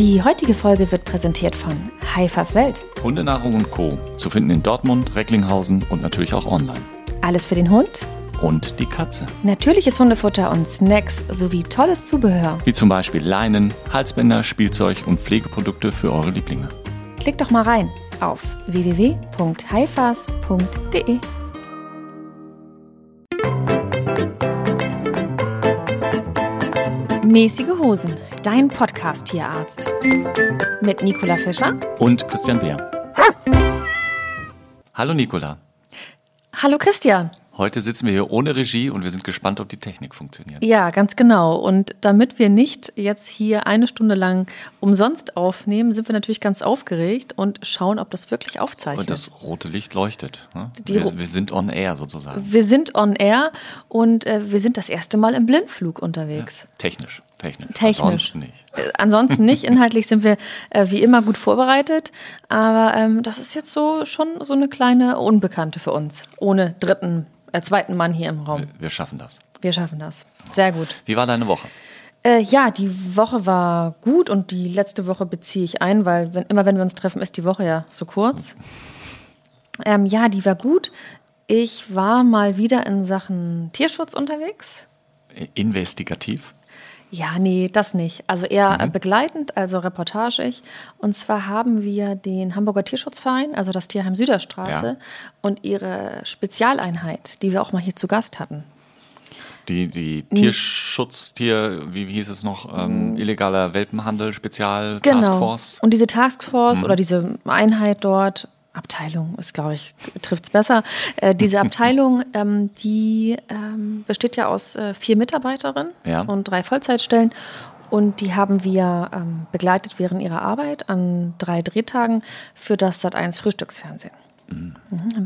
Die heutige Folge wird präsentiert von Haifas Welt. Hundenahrung und Co. zu finden in Dortmund, Recklinghausen und natürlich auch online. Alles für den Hund und die Katze. Natürliches Hundefutter und Snacks sowie tolles Zubehör. Wie zum Beispiel Leinen, Halsbänder, Spielzeug und Pflegeprodukte für eure Lieblinge. Klickt doch mal rein auf www.haifas.de. Mäßige Hosen, dein Podcast-Tierarzt. Mit Nikola Fischer und Christian Beer. Hallo Nikola. Hallo Christian. Heute sitzen wir hier ohne Regie und wir sind gespannt, ob die Technik funktioniert. Ja, ganz genau. Und damit wir nicht jetzt hier eine Stunde lang umsonst aufnehmen, sind wir natürlich ganz aufgeregt und schauen, ob das wirklich aufzeichnet. Und das rote Licht leuchtet. Ne? Wir sind on air sozusagen. Wir sind on air und wir sind das erste Mal im Blindflug unterwegs. Ja, technisch. Ansonsten nicht. Ansonsten nicht. Inhaltlich sind wir wie immer gut vorbereitet. Aber das ist jetzt schon eine kleine Unbekannte für uns. Ohne zweiten Mann hier im Raum. Wir schaffen das. Sehr gut. Wie war deine Woche? Ja, die Woche war gut und die letzte Woche beziehe ich ein, weil wenn wir uns treffen, ist die Woche ja so kurz. Ja, die war gut. Ich war mal wieder in Sachen Tierschutz unterwegs. Investigativ? Ja, nee, das nicht. Also eher begleitend, also reportagig. Und zwar haben wir den Hamburger Tierschutzverein, also das Tierheim Süderstraße und ihre Spezialeinheit, die wir auch mal hier zu Gast hatten. Die Tierschutztier, wie hieß es noch, illegaler Welpenhandel, Spezial-Taskforce. Genau. Und diese Taskforce oder diese Einheit dort, Abteilung ist, glaube ich, trifft es besser. Diese Abteilung, die besteht ja aus 4 Mitarbeiterinnen und 3 Vollzeitstellen. Und die haben wir begleitet während ihrer Arbeit an 3 Drehtagen für das Sat.1 Frühstücksfernsehen. Haben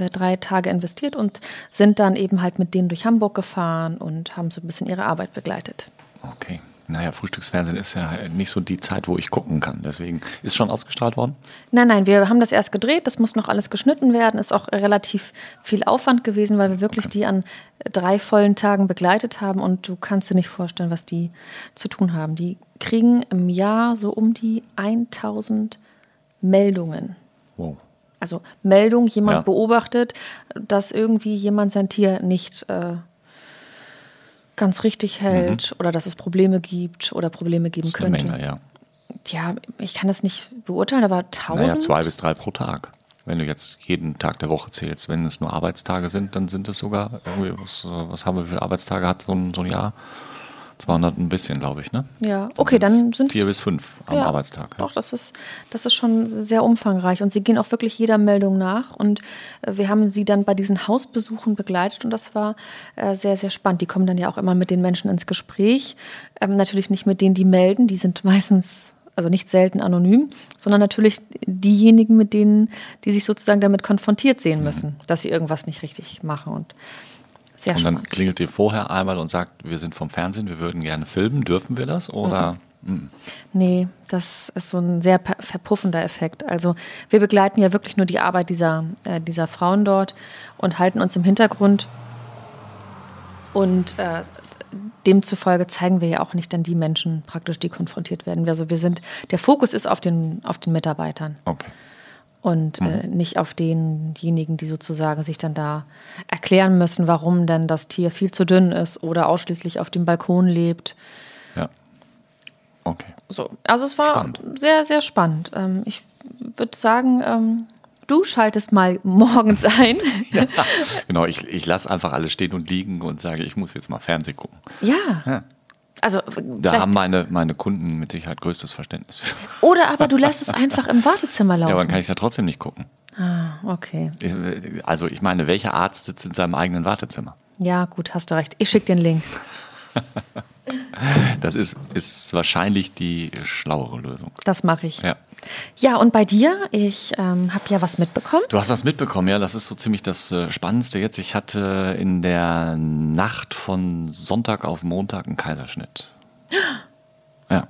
wir 3 Tage investiert und sind dann eben halt mit denen durch Hamburg gefahren und haben so ein bisschen ihre Arbeit begleitet. Okay. Naja, Frühstücksfernsehen ist ja nicht so die Zeit, wo ich gucken kann. Deswegen ist schon ausgestrahlt worden? Nein, wir haben das erst gedreht. Das muss noch alles geschnitten werden. Ist auch relativ viel Aufwand gewesen, weil wir wirklich die an 3 vollen Tagen begleitet haben. Und du kannst dir nicht vorstellen, was die zu tun haben. Die kriegen im Jahr so um die 1000 Meldungen. Wow. Also Meldung, jemand beobachtet, dass irgendwie jemand sein Tier nicht ganz richtig hält oder dass es Probleme gibt oder Probleme geben könnte. Eine Menge, ja, ich kann das nicht beurteilen, aber 1000? Naja, 2 bis 3 pro Tag. Wenn du jetzt jeden Tag der Woche zählst, wenn es nur Arbeitstage sind, dann sind es sogar, was haben wir für Arbeitstage hat so ein Jahr? 200 ein bisschen, glaube ich, ne? Ja, okay, dann sind es 4 bis 5 am Arbeitstag. Ja. Doch, das ist schon sehr umfangreich und sie gehen auch wirklich jeder Meldung nach und wir haben sie dann bei diesen Hausbesuchen begleitet und das war sehr, sehr spannend. Die kommen dann ja auch immer mit den Menschen ins Gespräch, natürlich nicht mit denen, die melden, die sind meistens, also nicht selten anonym, sondern natürlich diejenigen, mit denen, die sich sozusagen damit konfrontiert sehen müssen, dass sie irgendwas nicht richtig machen und sehr spannend. Dann klingelt ihr vorher einmal und sagt, wir sind vom Fernsehen, wir würden gerne filmen, dürfen wir das? Oder? Nee, das ist so ein sehr verpuffender Effekt. Also wir begleiten ja wirklich nur die Arbeit dieser Frauen dort und halten uns im Hintergrund. Und demzufolge zeigen wir ja auch nicht dann die Menschen praktisch, die konfrontiert werden. Also der Fokus ist auf den Mitarbeitern. Okay. Und nicht auf denjenigen, die sozusagen sich dann da erklären müssen, warum denn das Tier viel zu dünn ist oder ausschließlich auf dem Balkon lebt. Ja, okay. So, also es war spannend. Sehr, sehr spannend. Ich würde sagen, du schaltest mal morgens ein. Ja, genau, ich lasse einfach alles stehen und liegen und sage, ich muss jetzt mal Fernsehen gucken. Ja. Also, da haben meine Kunden mit Sicherheit größtes Verständnis für. Oder aber du lässt es einfach im Wartezimmer laufen. Ja, aber dann kann ich ja trotzdem nicht gucken. Ah, okay. Also ich meine, welcher Arzt sitzt in seinem eigenen Wartezimmer? Ja, gut, hast du recht. Ich schicke den Link. Das ist wahrscheinlich die schlauere Lösung. Das mache ich. Ja, und bei dir? Ich habe ja was mitbekommen. Du hast was mitbekommen, ja. Das ist so ziemlich das Spannendste jetzt. Ich hatte in der Nacht von Sonntag auf Montag einen Kaiserschnitt. Ja.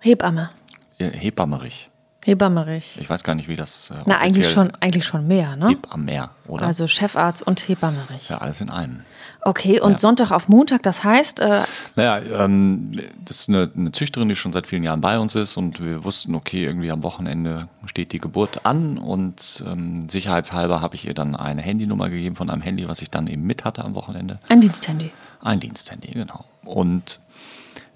Hebammerig. Hebammerich. Ich weiß gar nicht, wie das offiziell... Na, eigentlich schon mehr, ne? Hebammer, oder? Also Chefarzt und Hebammerich. Ja, alles in einem. Okay, und ja. Sonntag auf Montag, das heißt... das ist eine Züchterin, die schon seit vielen Jahren bei uns ist und wir wussten, okay, irgendwie am Wochenende steht die Geburt an und sicherheitshalber habe ich ihr dann eine Handynummer gegeben von einem Handy, was ich dann eben mit hatte am Wochenende. Ein Diensthandy. Ein Diensthandy, genau. Und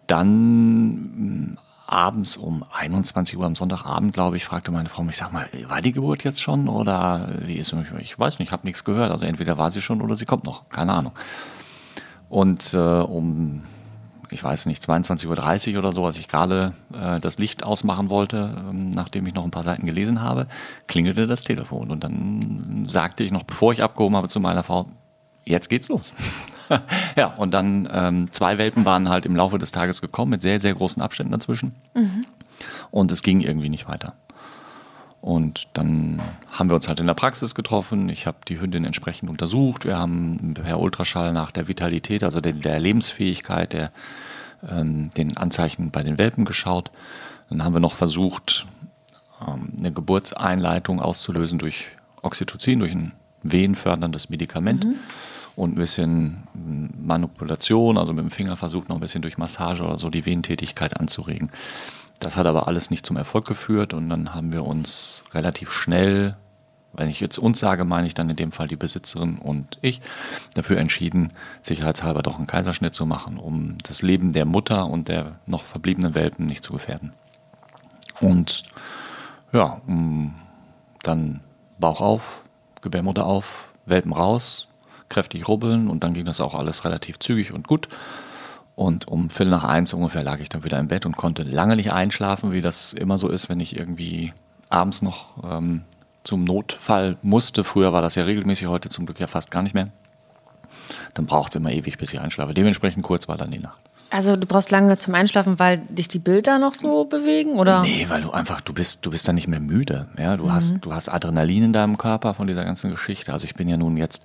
dann... abends um 21 Uhr am Sonntagabend, glaube ich, fragte meine Frau mich, sag mal, war die Geburt jetzt schon oder wie ist es? Ich weiß nicht, ich habe nichts gehört. Also entweder war sie schon oder sie kommt noch, keine Ahnung. Und um, ich weiß nicht, 22.30 Uhr oder so, als ich gerade das Licht ausmachen wollte, nachdem ich noch ein paar Seiten gelesen habe, klingelte das Telefon. Und dann sagte ich noch, bevor ich abgehoben habe, zu meiner Frau, jetzt geht's los. Ja, und dann zwei Welpen waren halt im Laufe des Tages gekommen, mit sehr, sehr großen Abständen dazwischen. Mhm. Und es ging irgendwie nicht weiter. Und dann haben wir uns halt in der Praxis getroffen. Ich habe die Hündin entsprechend untersucht. Wir haben per Ultraschall nach der Vitalität, also der Lebensfähigkeit, den Anzeichen bei den Welpen geschaut. Dann haben wir noch versucht, eine Geburtseinleitung auszulösen durch Oxytocin, durch ein wehenförderndes Medikament. Mhm. Und ein bisschen Manipulation, also mit dem Finger versucht, noch ein bisschen durch Massage oder so die Wehentätigkeit anzuregen. Das hat aber alles nicht zum Erfolg geführt und dann haben wir uns relativ schnell, wenn ich jetzt uns sage, meine ich dann in dem Fall die Besitzerin und ich, dafür entschieden, sicherheitshalber doch einen Kaiserschnitt zu machen, um das Leben der Mutter und der noch verbliebenen Welpen nicht zu gefährden. Und ja, dann Bauch auf, Gebärmutter auf, Welpen raus, kräftig rubbeln und dann ging das auch alles relativ zügig und gut. Und um 1:15 ungefähr lag ich dann wieder im Bett und konnte lange nicht einschlafen, wie das immer so ist, wenn ich irgendwie abends noch zum Notfall musste. Früher war das ja regelmäßig, heute zum Glück ja fast gar nicht mehr. Dann braucht es immer ewig, bis ich einschlafe. Dementsprechend kurz war dann die Nacht. Also du brauchst lange zum Einschlafen, weil dich die Bilder noch so bewegen, oder? Nee, weil du einfach, du bist dann nicht mehr müde. Ja, du hast Adrenalin in deinem Körper von dieser ganzen Geschichte. Also ich bin ja nun jetzt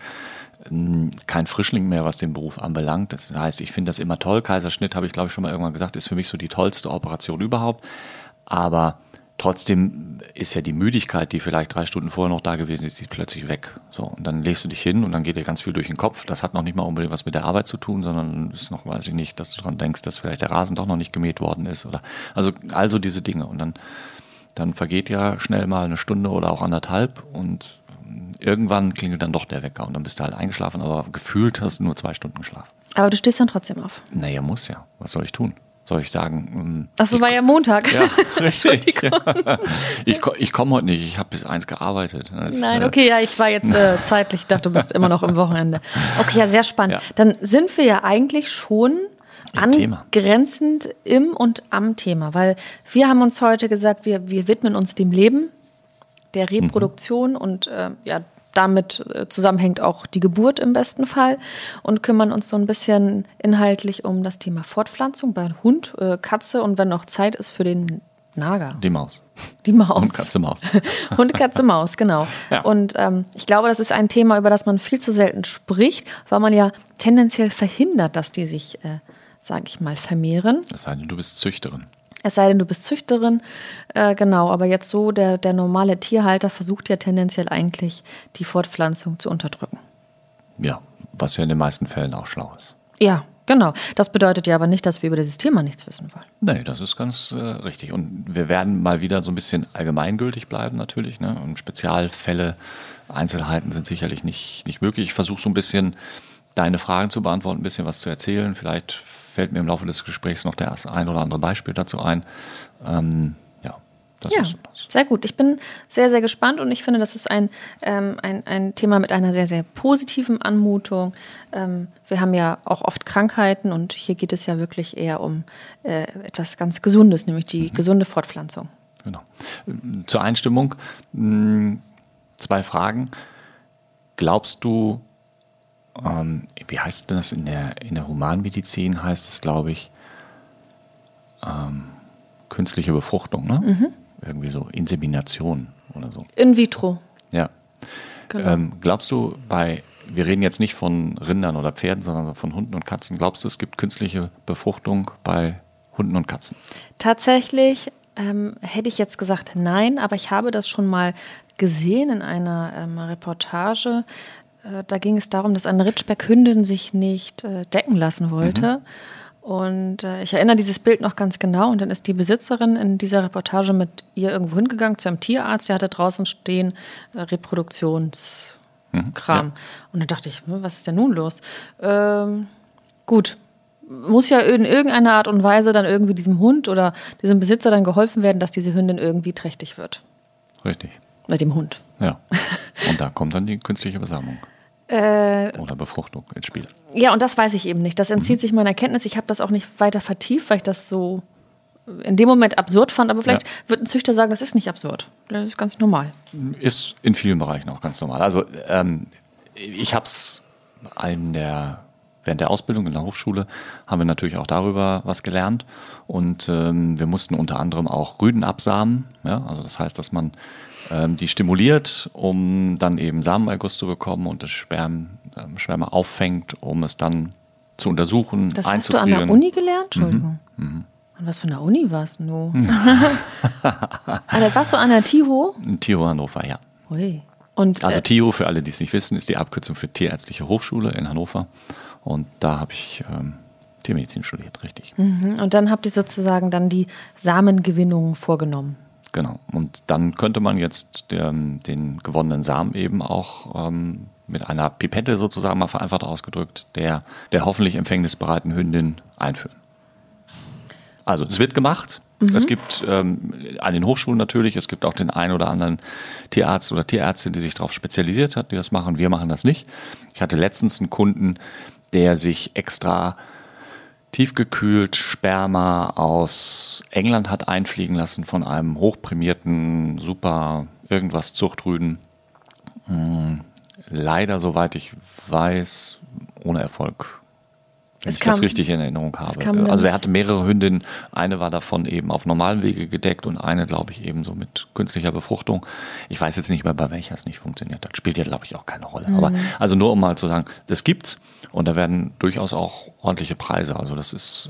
kein Frischling mehr, was den Beruf anbelangt. Das heißt, ich finde das immer toll. Kaiserschnitt, habe ich glaube ich schon mal irgendwann gesagt, ist für mich so die tollste Operation überhaupt. Aber trotzdem ist ja die Müdigkeit, die vielleicht 3 Stunden vorher noch da gewesen ist, die ist plötzlich weg. So, und dann legst du dich hin und dann geht dir ganz viel durch den Kopf. Das hat noch nicht mal unbedingt was mit der Arbeit zu tun, sondern ist noch, weiß ich nicht, dass du dran denkst, dass vielleicht der Rasen doch noch nicht gemäht worden ist. Oder also diese Dinge. Und dann vergeht ja schnell mal 1 Stunde oder auch 1,5 und irgendwann klingelt dann doch der Wecker und dann bist du halt eingeschlafen, aber gefühlt hast du nur 2 Stunden geschlafen. Aber du stehst dann trotzdem auf? Naja, muss ja. Was soll ich tun? Soll ich sagen... Ach so, war ja Montag. Ja, richtig. Ich komme heute nicht, ich habe bis 1 gearbeitet. Nein, okay, ja, ich war jetzt zeitlich, dachte, du bist immer noch im Wochenende. Okay, ja, sehr spannend. Ja. Dann sind wir ja eigentlich schon... angrenzend im und am Thema, weil wir haben uns heute gesagt, wir widmen uns dem Leben, der Reproduktion und ja, damit zusammenhängt auch die Geburt im besten Fall und kümmern uns so ein bisschen inhaltlich um das Thema Fortpflanzung bei Hund, Katze und wenn noch Zeit ist für den Nager. Die Maus. Hund, Katze, Maus. Hund, Katze, Maus, genau. Ja. Und ich glaube, das ist ein Thema, über das man viel zu selten spricht, weil man ja tendenziell verhindert, dass die sich, sage ich mal, vermehren. Es sei denn, du bist Züchterin. Genau. Aber jetzt so, der normale Tierhalter versucht ja tendenziell eigentlich, die Fortpflanzung zu unterdrücken. Ja, was ja in den meisten Fällen auch schlau ist. Ja, genau. Das bedeutet ja aber nicht, dass wir über dieses Thema nichts wissen wollen. Nee, das ist ganz richtig. Und wir werden mal wieder so ein bisschen allgemeingültig bleiben natürlich. Ne? Und Spezialfälle, Einzelheiten sind sicherlich nicht möglich. Ich versuche so ein bisschen, deine Fragen zu beantworten, ein bisschen was zu erzählen, vielleicht fällt mir im Laufe des Gesprächs noch das ein oder andere Beispiel dazu ein. Das ist das. Sehr gut. Ich bin sehr, sehr gespannt und ich finde, das ist ein Thema mit einer sehr, sehr positiven Anmutung. Wir haben ja auch oft Krankheiten und hier geht es ja wirklich eher um etwas ganz Gesundes, nämlich die gesunde Fortpflanzung. Genau. Zur Einstimmung 2 Fragen. Glaubst du, wie heißt denn das in der Humanmedizin? Heißt das, glaube ich, künstliche Befruchtung, ne? Mhm. Irgendwie so Insemination oder so. In vitro. Ja. Genau. Glaubst du, wir reden jetzt nicht von Rindern oder Pferden, sondern von Hunden und Katzen. Glaubst du, es gibt künstliche Befruchtung bei Hunden und Katzen? Tatsächlich hätte ich jetzt gesagt nein, aber ich habe das schon mal gesehen in einer Reportage. Da ging es darum, dass eine Ritschberghündin sich nicht decken lassen wollte. Mhm. Und ich erinnere dieses Bild noch ganz genau. Und dann ist die Besitzerin in dieser Reportage mit ihr irgendwo hingegangen, zu einem Tierarzt. Der hatte draußen stehen Reproduktionskram. Ja. Und dann dachte ich, was ist denn nun los? Gut, muss ja in irgendeiner Art und Weise dann irgendwie diesem Hund oder diesem Besitzer dann geholfen werden, dass diese Hündin irgendwie trächtig wird. Richtig. Mit dem Hund. Ja, und da kommt dann die künstliche Besamung. Oder Befruchtung ins Spiel. Ja, und das weiß ich eben nicht. Das entzieht sich meiner Kenntnis. Ich habe das auch nicht weiter vertieft, weil ich das so in dem Moment absurd fand. Aber vielleicht wird ein Züchter sagen, das ist nicht absurd. Das ist ganz normal. Ist in vielen Bereichen auch ganz normal. Also ich habe es während der Ausbildung in der Hochschule haben wir natürlich auch darüber was gelernt. Und wir mussten unter anderem auch Rüden absamen. Ja? Also das heißt, dass man die stimuliert, um dann eben Samenerguss zu bekommen und das Sperma auffängt, um es dann zu untersuchen, das einzufrieren. Das hast du an der Uni gelernt? Entschuldigung. Mhm. An was für einer Uni warst du? Ja. Also warst du an der TIO? TIO Hannover, ja. Ui. Und, also TIO, für alle, die es nicht wissen, ist die Abkürzung für Tierärztliche Hochschule in Hannover. Und da habe ich Tiermedizin studiert, richtig. Mhm. Und dann habt ihr sozusagen dann die Samengewinnung vorgenommen. Genau. Und dann könnte man jetzt den gewonnenen Samen eben auch mit einer Pipette sozusagen, mal vereinfacht ausgedrückt, der hoffentlich empfängnisbereiten Hündin einführen. Also es wird gemacht. Mhm. Es gibt an den Hochschulen natürlich, es gibt auch den einen oder anderen Tierarzt oder Tierärztin, die sich darauf spezialisiert hat, die das machen. Wir machen das nicht. Ich hatte letztens einen Kunden, der sich extra tiefgekühlt Sperma aus England hat einfliegen lassen von einem hochprämierten, super irgendwas Zuchtrüden. Leider, soweit ich weiß, ohne Erfolg, wenn ich das richtig in Erinnerung habe. Also er hatte mehrere Hündinnen, eine war davon eben auf normalen Wege gedeckt und eine, glaube ich, eben so mit künstlicher Befruchtung. Ich weiß jetzt nicht mehr, bei welcher es nicht funktioniert hat. Spielt ja, glaube ich, auch keine Rolle. Mhm. Aber also nur um mal zu sagen, das gibt's und da werden durchaus auch ordentliche Preise. Also das ist,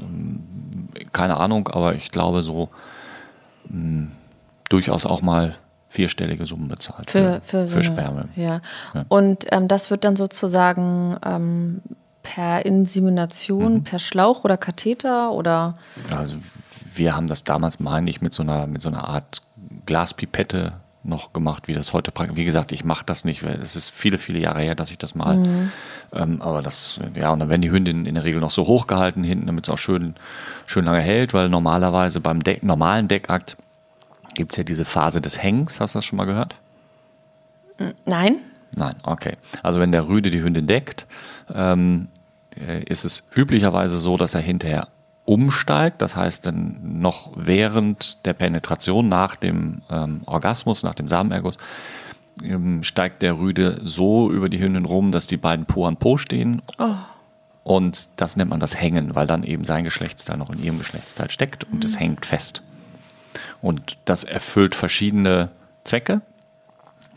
keine Ahnung, aber ich glaube so durchaus auch mal vierstellige Summen bezahlt für Spermien. Ja. Ja. Und das wird dann sozusagen per Insemination, per Schlauch oder Katheter oder? Also wir haben das damals, meine ich, mit so einer Art Glaspipette noch gemacht, wie das heute praktisch. Wie gesagt, ich mache das nicht, weil es ist viele, viele Jahre her, dass ich das mal. Aber das, ja, und dann werden die Hündinnen in der Regel noch so hoch gehalten hinten, damit es auch schön lange hält, weil normalerweise beim normalen Deckakt gibt es ja diese Phase des Hängens. Hast du das schon mal gehört? Nein. Nein, okay. Also wenn der Rüde die Hündin deckt, ist es üblicherweise so, dass er hinterher umsteigt. Das heißt, dann noch während der Penetration, nach dem Orgasmus, nach dem Samenerguss, steigt der Rüde so über die Hündin rum, dass die beiden Po an Po stehen. Oh. Und das nennt man das Hängen, weil dann eben sein Geschlechtsteil noch in ihrem Geschlechtsteil steckt und es hängt fest. Und das erfüllt verschiedene Zwecke.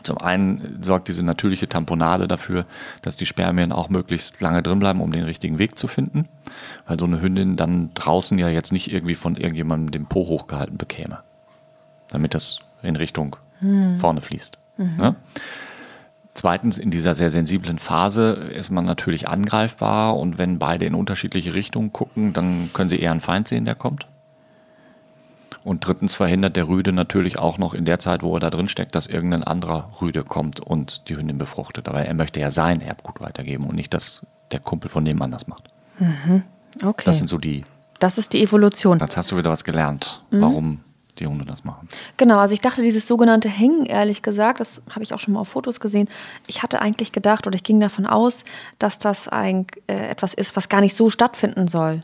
Zum einen sorgt diese natürliche Tamponade dafür, dass die Spermien auch möglichst lange drin bleiben, um den richtigen Weg zu finden, weil so eine Hündin dann draußen ja jetzt nicht irgendwie von irgendjemandem den Po hochgehalten bekäme, damit das in Richtung vorne fließt. Mhm. Ja? Zweitens, in dieser sehr sensiblen Phase ist man natürlich angreifbar und wenn beide in unterschiedliche Richtungen gucken, dann können sie eher einen Feind sehen, der kommt. Und drittens verhindert der Rüde natürlich auch noch in der Zeit, wo er da drin steckt, dass irgendein anderer Rüde kommt und die Hündin befruchtet. Aber er möchte ja sein Erbgut weitergeben und nicht, dass der Kumpel von nebenan das macht. Mhm. Okay. Das sind so die. Das ist die Evolution. Jetzt hast du wieder was gelernt, warum die Hunde das machen. Genau, also ich dachte, dieses sogenannte Hängen, ehrlich gesagt, das habe ich auch schon mal auf Fotos gesehen. Ich hatte eigentlich gedacht oder ich ging davon aus, dass das etwas ist, was gar nicht so stattfinden soll.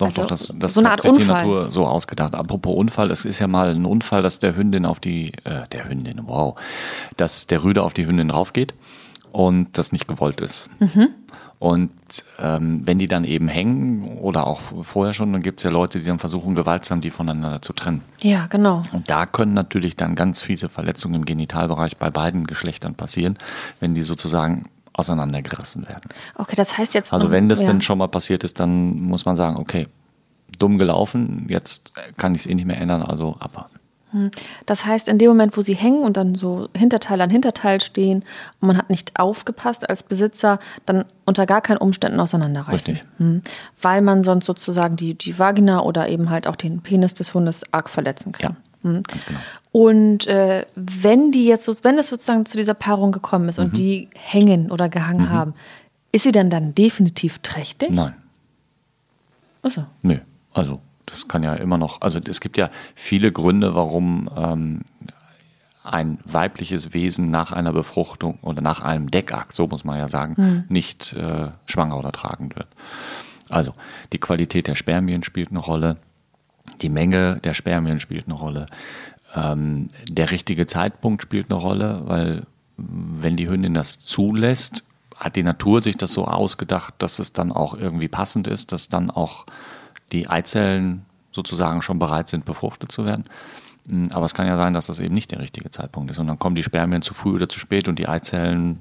Doch, das so hat sich die Natur so ausgedacht. Apropos Unfall, es ist ja mal ein Unfall, dass dass der Rüde auf die Hündin raufgeht und das nicht gewollt ist. Mhm. Und wenn die dann eben hängen oder auch vorher schon, dann gibt es ja Leute, die dann versuchen, gewaltsam die voneinander zu trennen. Ja, genau. Und da können natürlich dann ganz fiese Verletzungen im Genitalbereich bei beiden Geschlechtern passieren, wenn die sozusagen auseinandergerissen werden. Okay, das heißt jetzt. Also wenn das denn schon mal passiert ist, dann muss man sagen, okay, dumm gelaufen, jetzt kann ich es eh nicht mehr ändern, also abwarten. Das heißt, in dem Moment, wo sie hängen und dann so Hinterteil an Hinterteil stehen und man hat nicht aufgepasst als Besitzer, dann unter gar keinen Umständen auseinanderreißen. Richtig. Weil man sonst sozusagen die Vagina oder eben halt auch den Penis des Hundes arg verletzen kann. Ja, ganz genau. Und wenn es sozusagen zu dieser Paarung gekommen ist und die hängen oder gehangen haben, ist sie dann definitiv trächtig? Nein. Achso. Nee, also das kann ja immer noch, also es gibt ja viele Gründe, warum ein weibliches Wesen nach einer Befruchtung oder nach einem Deckakt, so muss man ja sagen, nicht schwanger oder tragend wird. Also die Qualität der Spermien spielt eine Rolle, die Menge der Spermien spielt eine Rolle, der richtige Zeitpunkt spielt eine Rolle, weil wenn die Hündin das zulässt, hat die Natur sich das so ausgedacht, dass es dann auch irgendwie passend ist, dass dann auch die Eizellen sozusagen schon bereit sind, befruchtet zu werden. Aber es kann ja sein, dass das eben nicht der richtige Zeitpunkt ist. Und dann kommen die Spermien zu früh oder zu spät und die Eizellen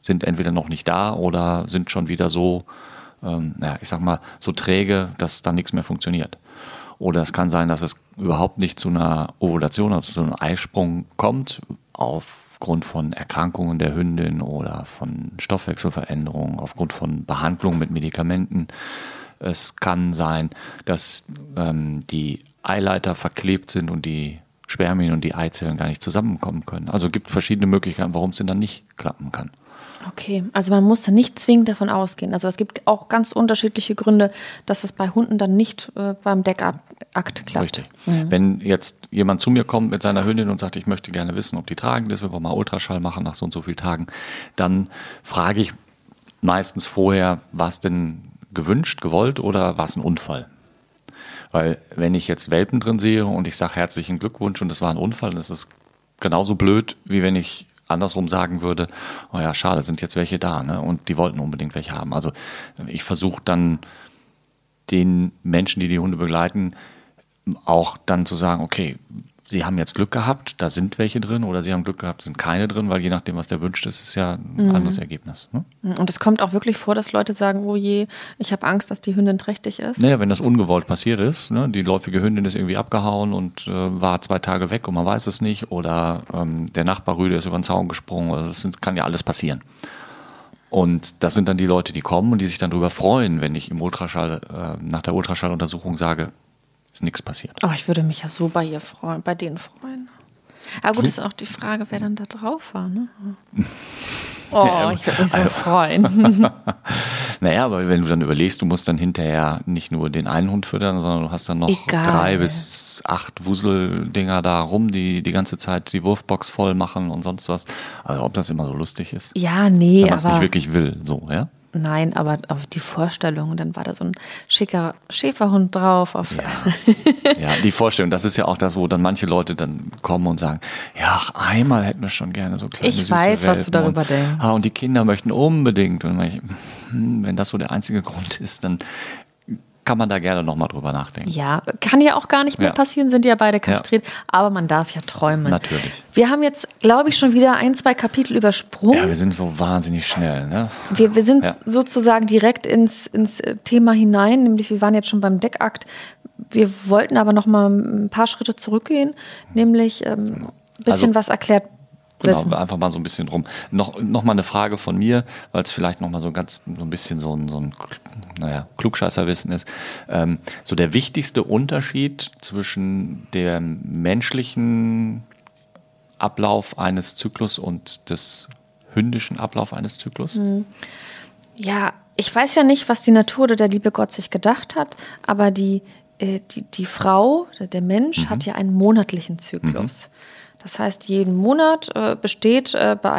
sind entweder noch nicht da oder sind schon wieder so, so träge, dass dann nichts mehr funktioniert. Oder es kann sein, dass es überhaupt nicht zu einer Ovulation, also zu einem Eisprung kommt, aufgrund von Erkrankungen der Hündin oder von Stoffwechselveränderungen, aufgrund von Behandlung mit Medikamenten. Es kann sein, dass die Eileiter verklebt sind und die Spermien und die Eizellen gar nicht zusammenkommen können. Also es gibt verschiedene Möglichkeiten, warum es denn dann nicht klappen kann. Okay, also man muss dann nicht zwingend davon ausgehen. Also es gibt auch ganz unterschiedliche Gründe, dass das bei Hunden dann nicht beim Deckakt klappt. Richtig. Mhm. Wenn jetzt jemand zu mir kommt mit seiner Hündin und sagt, ich möchte gerne wissen, ob die tragend ist, wir wollen mal Ultraschall machen nach so und so vielen Tagen, dann frage ich meistens vorher, was denn gewünscht, gewollt oder war es ein Unfall? Weil wenn ich jetzt Welpen drin sehe und ich sage herzlichen Glückwunsch und es war ein Unfall, dann ist es genauso blöd, wie wenn ich andersrum sagen würde, oh ja, schade, sind jetzt welche da, ne? Und die wollten unbedingt welche haben. Also ich versuche dann den Menschen, die die Hunde begleiten, auch dann zu sagen, okay, sie haben jetzt Glück gehabt, da sind welche drin, oder sie haben Glück gehabt, sind keine drin, weil je nachdem, was der wünscht, ist es ja ein anderes Ergebnis. Ne? Und es kommt auch wirklich vor, dass Leute sagen, oh je, ich habe Angst, dass die Hündin trächtig ist. Naja, wenn das ungewollt passiert ist, ne? Die läufige Hündin ist irgendwie abgehauen und war 2 Tage weg und man weiß es nicht, oder der Nachbarrüde ist über den Zaun gesprungen, also das kann ja alles passieren. Und das sind dann die Leute, die kommen und die sich dann darüber freuen, wenn ich im Ultraschall, nach der Ultraschalluntersuchung sage, ist nichts passiert. Aber ich würde mich ja so bei denen freuen. Aber gut, ist auch die Frage, wer dann da drauf war. Ne? Oh, ja, ich würde mich so freuen. Naja, aber wenn du dann überlegst, du musst dann hinterher nicht nur den einen Hund füttern, sondern du hast dann noch 3 bis 8 Wuseldinger da rum, die die ganze Zeit die Wurfbox voll machen und sonst was. Also ob das immer so lustig ist. Ja, nee, wenn man es nicht wirklich will, so, ja? Nein, aber auf die Vorstellung, dann war da so ein schicker Schäferhund drauf. Ja, die Vorstellung, das ist ja auch das, wo dann manche Leute dann kommen und sagen, ja, einmal hätten wir schon gerne so kleine süße Welpen. Ich weiß, was du darüber denkst. Ah, und die Kinder möchten unbedingt. Und wenn das so der einzige Grund ist, dann kann man da gerne nochmal drüber nachdenken. Ja, kann ja auch gar nicht mehr passieren, sind ja beide kastriert, aber man darf ja träumen. Natürlich. Wir haben jetzt, glaube ich, schon wieder 1, 2 Kapitel übersprungen. Ja, wir sind so wahnsinnig schnell. Ne? Wir sind sozusagen direkt ins Thema hinein, nämlich wir waren jetzt schon beim Deckakt. Wir wollten aber nochmal ein paar Schritte zurückgehen, nämlich ein bisschen was erklärt. Genau, einfach mal so ein bisschen drum. Noch mal eine Frage von mir, weil es vielleicht noch mal so ein bisschen Klugscheißerwissen ist. So der wichtigste Unterschied zwischen dem menschlichen Ablauf eines Zyklus und des hündischen Ablauf eines Zyklus? Ja, ich weiß ja nicht, was die Natur oder der liebe Gott sich gedacht hat, aber die Frau, der Mensch, hat ja einen monatlichen Zyklus. Das heißt, jeden Monat besteht bei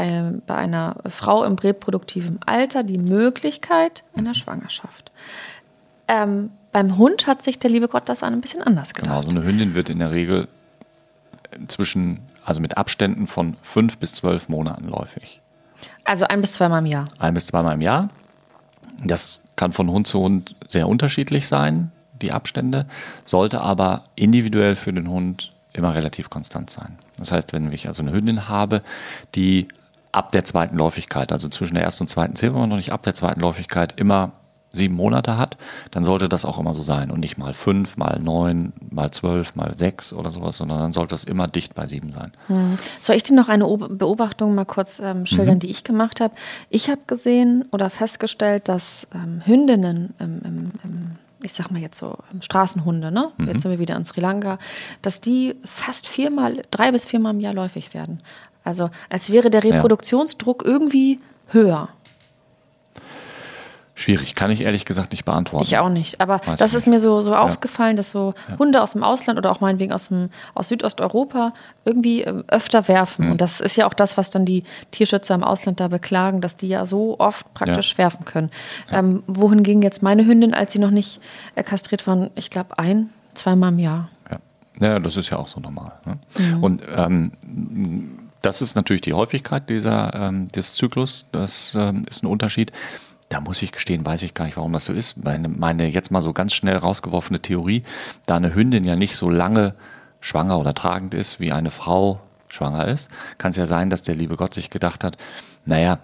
einer Frau im reproduktiven Alter die Möglichkeit einer Schwangerschaft. Beim Hund hat sich der liebe Gott das ein bisschen anders gedacht. Genau, so eine Hündin wird in der Regel mit Abständen von 5 bis 12 Monaten läufig. Also 1 bis 2 Mal im Jahr. 1 bis 2 Mal im Jahr. Das kann von Hund zu Hund sehr unterschiedlich sein, die Abstände, sollte aber individuell für den Hund immer relativ konstant sein. Das heißt, wenn ich also eine Hündin habe, die ab der zweiten Läufigkeit, also zwischen der ersten und zweiten zählen wir noch nicht, ab der zweiten Läufigkeit immer 7 Monate hat, dann sollte das auch immer so sein und nicht mal 5, mal 9, mal 12, mal 6 oder sowas, sondern dann sollte es immer dicht bei 7 sein. Hm. Soll ich dir noch eine Beobachtung mal kurz schildern, die ich gemacht habe? Ich habe gesehen oder festgestellt, dass Hündinnen ich sag mal jetzt so Straßenhunde, ne? Jetzt sind wir wieder in Sri Lanka, dass die fast 3 bis 4 Mal im Jahr läufig werden. Also als wäre der Reproduktionsdruck irgendwie höher. Schwierig, kann ich ehrlich gesagt nicht beantworten. Ich auch nicht, aber das ist mir so aufgefallen, dass so Hunde aus dem Ausland oder auch meinetwegen aus Südosteuropa irgendwie öfter werfen. Und das ist ja auch das, was dann die Tierschützer im Ausland da beklagen, dass die ja so oft praktisch werfen können. Wohingegen jetzt meine Hündin, als sie noch nicht kastriert waren, ich glaube 1-2 Mal im Jahr. Ja, das ist ja auch so normal. Ne? Und das ist natürlich die Häufigkeit des Zyklus, das ist ein Unterschied. Da muss ich gestehen, weiß ich gar nicht, warum das so ist. Meine jetzt mal so ganz schnell rausgeworfene Theorie, da eine Hündin ja nicht so lange schwanger oder tragend ist, wie eine Frau schwanger ist, kann es ja sein, dass der liebe Gott sich gedacht hat, naja,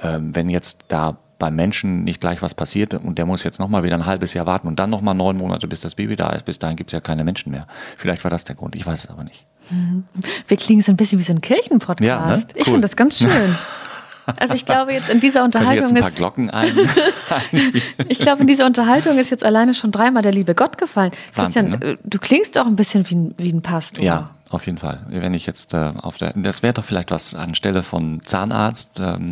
wenn jetzt da beim Menschen nicht gleich was passiert und der muss jetzt nochmal wieder ein halbes Jahr warten und dann nochmal 9 Monate, bis das Baby da ist, bis dahin gibt es ja keine Menschen mehr. Vielleicht war das der Grund, ich weiß es aber nicht. Wir klingen so ein bisschen wie so ein Kirchenpodcast. Ja, ne? Cool. Ich finde das ganz schön. Also ich glaube jetzt in dieser Unterhaltung ist jetzt alleine schon 3 Mal der liebe Gott gefallen. Wahnsinn, Christian, ne? Du klingst auch ein bisschen wie ein Pastor. Ja, auf jeden Fall. Wenn ich jetzt das wäre doch vielleicht was anstelle von Zahnarzt, Pastor. Dann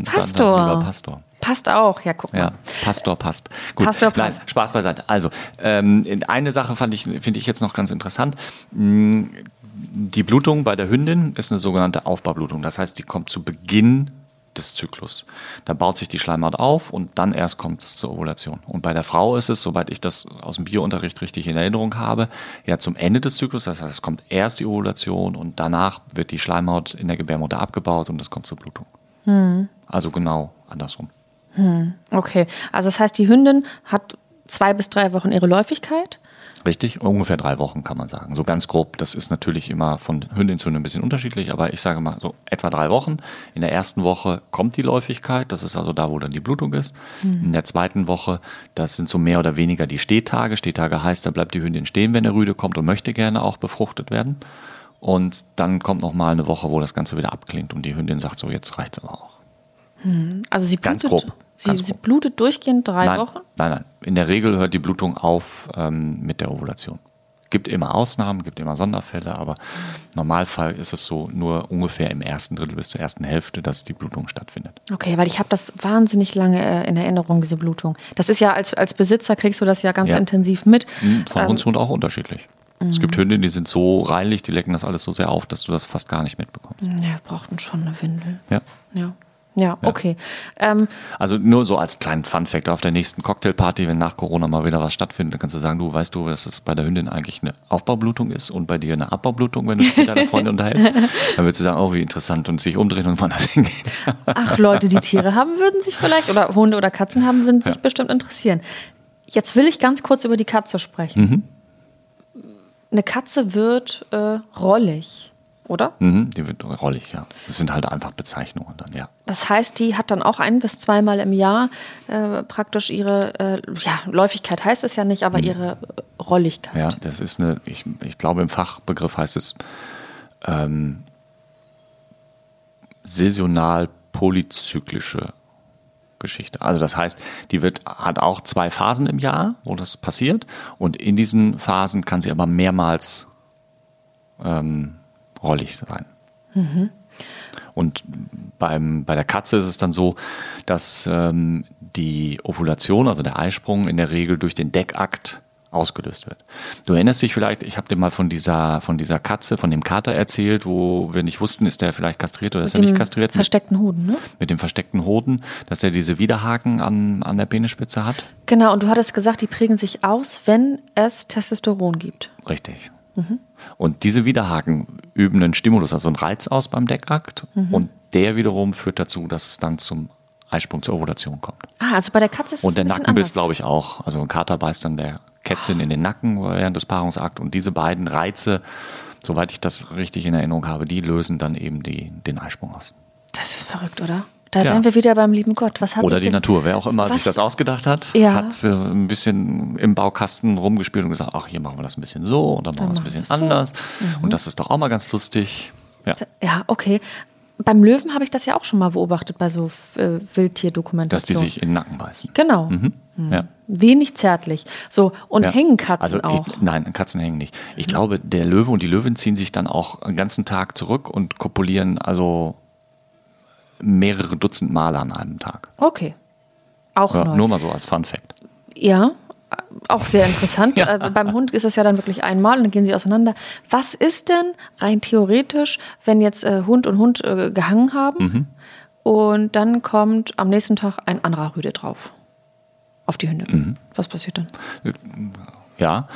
lieber Pastor. Passt auch, ja, guck mal. Ja, Pastor passt. Gut. Pastor passt. Nein, Spaß beiseite. Also, eine Sache finde ich jetzt noch ganz interessant. Die Blutung bei der Hündin ist eine sogenannte Aufbaublutung. Das heißt, die kommt zu Beginn des Zyklus. Da baut sich die Schleimhaut auf und dann erst kommt es zur Ovulation. Und bei der Frau ist es, soweit ich das aus dem Biounterricht richtig in Erinnerung habe, ja zum Ende des Zyklus. Das heißt, es kommt erst die Ovulation und danach wird die Schleimhaut in der Gebärmutter abgebaut und es kommt zur Blutung. Also genau andersrum. Okay, also das heißt, die Hündin hat 2 bis 3 Wochen ihre Läufigkeit. Richtig, ungefähr 3 Wochen kann man sagen, so ganz grob. Das ist natürlich immer von Hündin zu Hündin ein bisschen unterschiedlich, aber ich sage mal so etwa 3 Wochen. In der ersten Woche kommt die Läufigkeit, das ist also da, wo dann die Blutung ist. In der zweiten Woche, das sind so mehr oder weniger die Stehtage. Stehtage heißt, da bleibt die Hündin stehen, wenn der Rüde kommt und möchte gerne auch befruchtet werden. Und dann kommt nochmal eine Woche, wo das Ganze wieder abklingt und die Hündin sagt so, jetzt reicht's aber auch. Also sie blutet, sie blutet durchgehend 3 Wochen? Nein. In der Regel hört die Blutung auf mit der Ovulation. Gibt immer Ausnahmen, gibt immer Sonderfälle, aber im Normalfall ist es so nur ungefähr im ersten Drittel bis zur ersten Hälfte, dass die Blutung stattfindet. Okay, weil ich habe das wahnsinnig lange in Erinnerung, diese Blutung. Das ist ja, als Besitzer kriegst du das ja ganz intensiv mit. Von Hund zu Hund auch unterschiedlich. Es gibt Hündinnen, die sind so reinlich, die lecken das alles so sehr auf, dass du das fast gar nicht mitbekommst. Ja, wir brauchten schon eine Windel. Ja, okay. Also nur so als kleinen Funfact auf der nächsten Cocktailparty, wenn nach Corona mal wieder was stattfindet, dann kannst du sagen, weißt du, dass es bei der Hündin eigentlich eine Aufbaublutung ist und bei dir eine Abbaublutung, wenn du dich mit deiner Freundin unterhältst. Dann würdest du sagen, wie interessant, und sich umdrehen und woanders hingehen. Ach, Leute, die Tiere haben, würden sich vielleicht, oder Hunde oder Katzen haben, würden sich bestimmt interessieren. Jetzt will ich ganz kurz über die Katze sprechen. Eine Katze wird rollig. Oder? Die wird rollig, ja. Das sind halt einfach Bezeichnungen dann, ja. Das heißt, die hat dann auch 1 bis 2 Mal im Jahr praktisch ihre, Läufigkeit heißt es ja nicht, aber ihre Rolligkeit. Ja, das ist eine, ich glaube im Fachbegriff heißt es saisonal polyzyklische Geschichte. Also das heißt, die hat auch 2 Phasen im Jahr, wo das passiert, und in diesen Phasen kann sie aber mehrmals rollig sein. Und bei der Katze ist es dann so, dass die Ovulation, also der Eisprung, in der Regel durch den Deckakt ausgelöst wird. Du erinnerst dich vielleicht, ich habe dir mal von dieser Katze, von dem Kater erzählt, wo wir nicht wussten, ist der vielleicht kastriert oder ist er nicht kastriert. Mit dem versteckten Hoden, ne? Mit dem versteckten Hoden, dass er diese Widerhaken an der Penisspitze hat. Genau, und du hattest gesagt, die prägen sich aus, wenn es Testosteron gibt. Richtig. Und diese Widerhaken üben einen Stimulus, also einen Reiz aus beim Deckakt, und der wiederum führt dazu, dass es dann zum Eisprung, zur Ovulation kommt. Also bei der Katze ist es ein bisschen anders. Und der Nackenbiss, glaube ich, auch. Also ein Kater beißt dann der Kätzchen in den Nacken während des Paarungsakts, und diese beiden Reize, soweit ich das richtig in Erinnerung habe, die lösen dann eben den Eisprung aus. Das ist verrückt, oder? Da wären wir wieder beim lieben Gott. Was hat Oder die Natur, wer auch immer sich das ausgedacht hat, hat ein bisschen im Baukasten rumgespielt und gesagt, ach, hier machen wir das ein bisschen so und dann machen wir es ein bisschen anders. So. Mhm. Und das ist doch auch mal ganz lustig. Ja, okay. Beim Löwen habe ich das ja auch schon mal beobachtet bei so Wildtierdokumentationen. Dass die sich in den Nacken beißen. Genau. Mhm. Ja. Wenig zärtlich. So, und hängen Katzen auch? Nein, Katzen hängen nicht. Ich glaube, der Löwe und die Löwin ziehen sich dann auch den ganzen Tag zurück und kopulieren also mehrere Dutzend Male an einem Tag. Okay. Auch neu. Nur mal so als Fun Fact. Ja, auch sehr interessant. Beim Hund ist das ja dann wirklich einmal und dann gehen sie auseinander. Was ist denn rein theoretisch, wenn jetzt Hund und Hund gehangen haben und dann kommt am nächsten Tag ein anderer Rüde drauf? Auf die Hunde. Mhm. Was passiert dann? Ja,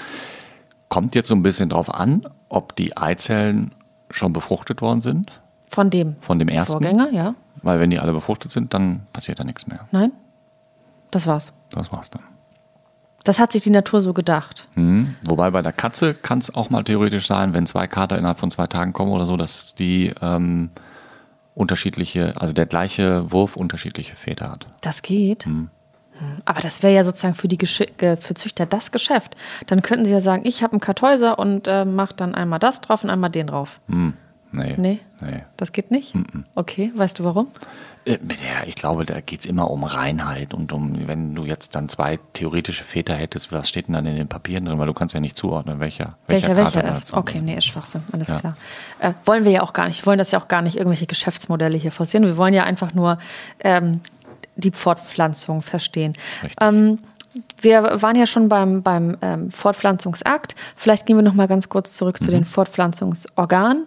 kommt jetzt so ein bisschen drauf an, ob die Eizellen schon befruchtet worden sind. Von dem ersten. Vorgänger, ja. Weil wenn die alle befruchtet sind, dann passiert da nichts mehr. Nein, das war's. Das war's dann. Das hat sich die Natur so gedacht. Mhm. Wobei bei der Katze kann es auch mal theoretisch sein, wenn zwei Kater innerhalb von 2 Tagen kommen oder so, dass die der gleiche Wurf unterschiedliche Väter hat. Das geht. Mhm. Aber das wäre ja sozusagen für Züchter das Geschäft. Dann könnten sie ja sagen, ich habe einen Kartäuser und mache dann einmal das drauf und einmal den drauf. Nee. Das geht nicht? Okay, weißt du warum? Ja, ich glaube, da geht es immer um Reinheit und um, wenn du jetzt dann 2 theoretische Väter hättest, was steht denn dann in den Papieren drin? Weil du kannst ja nicht zuordnen, welcher ist. Okay, ist Schwachsinn, alles klar. Wollen wir ja auch gar nicht. Wir wollen das ja auch gar nicht, irgendwelche Geschäftsmodelle hier forcieren. Wir wollen ja einfach nur die Fortpflanzung verstehen. Wir waren ja schon beim Fortpflanzungsakt. Vielleicht gehen wir noch mal ganz kurz zurück zu den Fortpflanzungsorganen.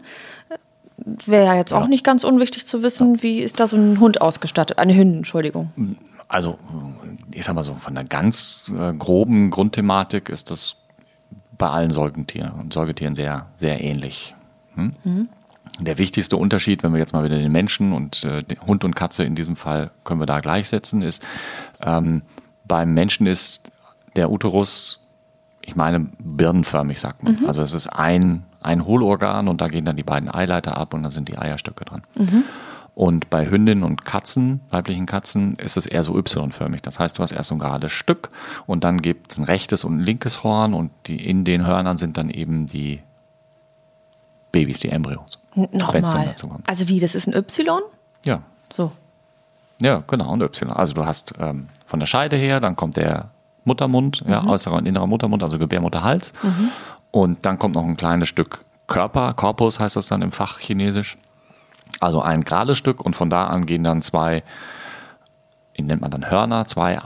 Wäre ja jetzt auch nicht ganz unwichtig zu wissen, wie ist da so ein Hund ausgestattet? Eine Hündin, Entschuldigung. Also, ich sag mal so, von der ganz groben Grundthematik ist das bei allen Säugetieren sehr, sehr ähnlich. Der wichtigste Unterschied, wenn wir jetzt mal wieder den Menschen und Hund und Katze in diesem Fall können wir da gleichsetzen, ist, beim Menschen ist der Uterus, ich meine, birnenförmig, sagt man. Also es ist ein Hohlorgan und da gehen dann die beiden Eileiter ab und dann sind die Eierstöcke dran. Und bei Hündinnen und Katzen, weiblichen Katzen, ist es eher so Y-förmig. Das heißt, du hast erst so ein gerades Stück und dann gibt es ein rechtes und ein linkes Horn und in den Hörnern sind dann eben die Babys, die Embryos. Nochmal. Also wie, das ist ein Y? Ja. So. Ja, genau, ein Y. Also du hast von der Scheide her, dann kommt der Muttermund, äußerer und innerer Muttermund, also Gebärmutterhals. Und dann kommt noch ein kleines Stück Körper, Korpus heißt das dann im Fachchinesisch. Also ein gerades Stück und von da an gehen dann 2, nennt man dann Hörner, 2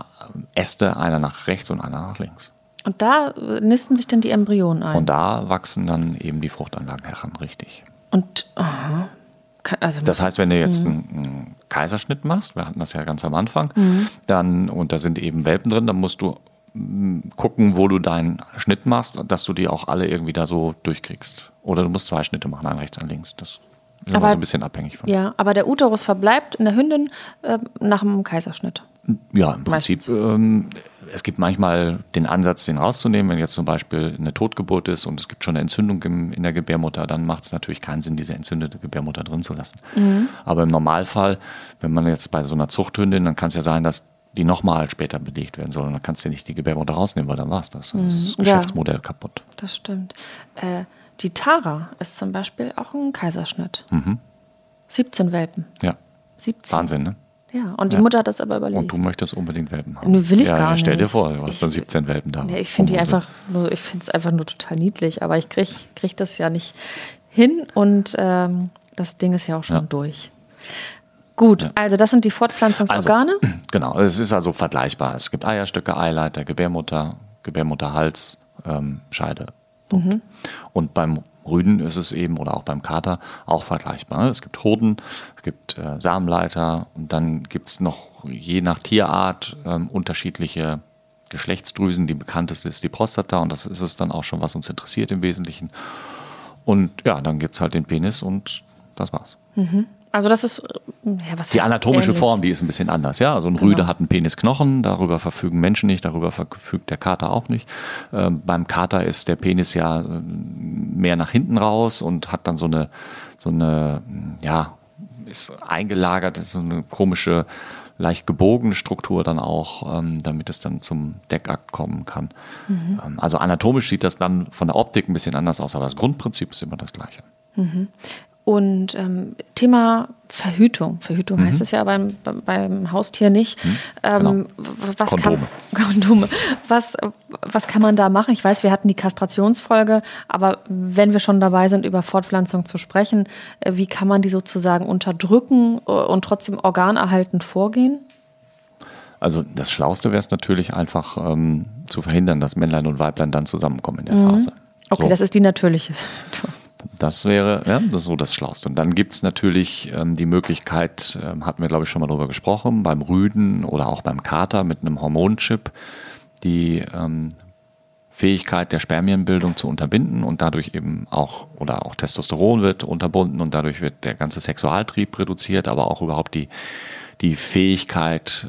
Äste, einer nach rechts und einer nach links. Und da nisten sich dann die Embryonen ein? Und da wachsen dann eben die Fruchtanlagen heran, richtig. Und, das heißt, wenn du jetzt einen Kaiserschnitt machst, wir hatten das ja ganz am Anfang, dann, und da sind eben Welpen drin, dann musst du gucken, wo du deinen Schnitt machst, dass du die auch alle irgendwie da so durchkriegst. Oder du musst 2 Schnitte machen, einen rechts, einen links. Das ist immer so ein bisschen abhängig von. Ja, aber der Uterus verbleibt in der Hündin nach dem Kaiserschnitt. Ja, im Prinzip. Es gibt manchmal den Ansatz, den rauszunehmen. Wenn jetzt zum Beispiel eine Totgeburt ist und es gibt schon eine Entzündung in der Gebärmutter, dann macht es natürlich keinen Sinn, diese entzündete Gebärmutter drin zu lassen. Aber im Normalfall, wenn man jetzt bei so einer Zuchthündin, dann kann es ja sein, dass die nochmal später belegt werden sollen. Dann kannst du ja nicht die Gebärmutter rausnehmen, weil dann war es das. Das ist das Geschäftsmodell kaputt. Das stimmt. Die Tara ist zum Beispiel auch ein Kaiserschnitt. 17 Welpen. Ja. 17. Wahnsinn, ne? Ja, und die Mutter hat das aber überlegt. Und du möchtest unbedingt Welpen haben. Nee, will ich gar nicht. Stell dir vor, du hast dann 17 Welpen da. Nee, ich finde es einfach nur total niedlich, aber ich krieg das ja nicht hin und das Ding ist ja auch schon durch. Gut, also das sind die Fortpflanzungsorgane. Also, genau, es ist also vergleichbar. Es gibt Eierstöcke, Eileiter, Gebärmutter, Gebärmutterhals, Scheide. Und beim Rüden ist es eben, oder auch beim Kater, auch vergleichbar. Es gibt Hoden, es gibt Samenleiter und dann gibt es noch je nach Tierart unterschiedliche Geschlechtsdrüsen. Die bekannteste ist die Prostata und das ist es dann auch schon, was uns interessiert im Wesentlichen. Und ja, dann gibt es halt den Penis und das war's. Also das ist, die anatomische Form, die ist ein bisschen anders. Ja, also ein Rüde hat einen Penisknochen, darüber verfügen Menschen nicht, darüber verfügt der Kater auch nicht. Beim Kater ist der Penis ja mehr nach hinten raus und hat dann so eine ist eingelagert, ist so eine komische, leicht gebogene Struktur dann auch, damit es dann zum Deckakt kommen kann. Mhm. Also anatomisch sieht das dann von der Optik ein bisschen anders aus, aber das Grundprinzip ist immer das Gleiche. Mhm. Und Thema Verhütung heißt es ja beim Haustier nicht. Mhm, genau. Was kann man da machen? Ich weiß, wir hatten die Kastrationsfolge, aber wenn wir schon dabei sind, über Fortpflanzung zu sprechen, wie kann man die sozusagen unterdrücken und trotzdem organerhaltend vorgehen? Also das Schlauste wäre es natürlich einfach zu verhindern, dass Männlein und Weiblein dann zusammenkommen in der Phase. Okay, so. Das ist die natürliche Verhütung. Das wäre das ist so das Schlauste. Und dann gibt es natürlich die Möglichkeit, hatten wir, glaube ich, schon mal drüber gesprochen, beim Rüden oder auch beim Kater mit einem Hormonchip die Fähigkeit der Spermienbildung zu unterbinden und dadurch eben auch Testosteron wird unterbunden und dadurch wird der ganze Sexualtrieb reduziert, aber auch überhaupt die Fähigkeit,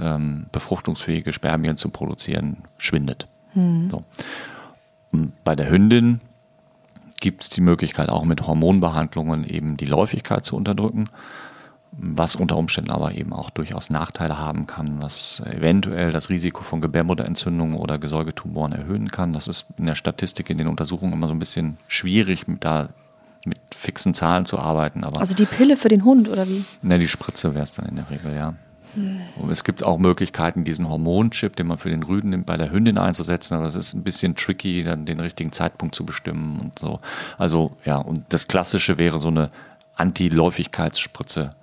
befruchtungsfähige Spermien zu produzieren, schwindet. Mhm. So. Bei der Hündin gibt es die Möglichkeit, auch mit Hormonbehandlungen eben die Läufigkeit zu unterdrücken, was unter Umständen aber eben auch durchaus Nachteile haben kann, was eventuell das Risiko von Gebärmutterentzündungen oder Gesäugetumoren erhöhen kann. Das ist in der Statistik, in den Untersuchungen immer so ein bisschen schwierig, da mit fixen Zahlen zu arbeiten. Aber also die Pille für den Hund oder wie? Ne, die Spritze wäre es dann in der Regel, ja. Und es gibt auch Möglichkeiten, diesen Hormonchip, den man für den Rüden nimmt, bei der Hündin einzusetzen, aber es ist ein bisschen tricky, dann den richtigen Zeitpunkt zu bestimmen und so. Also ja, und das Klassische wäre so eine Antiläufigkeitsspritze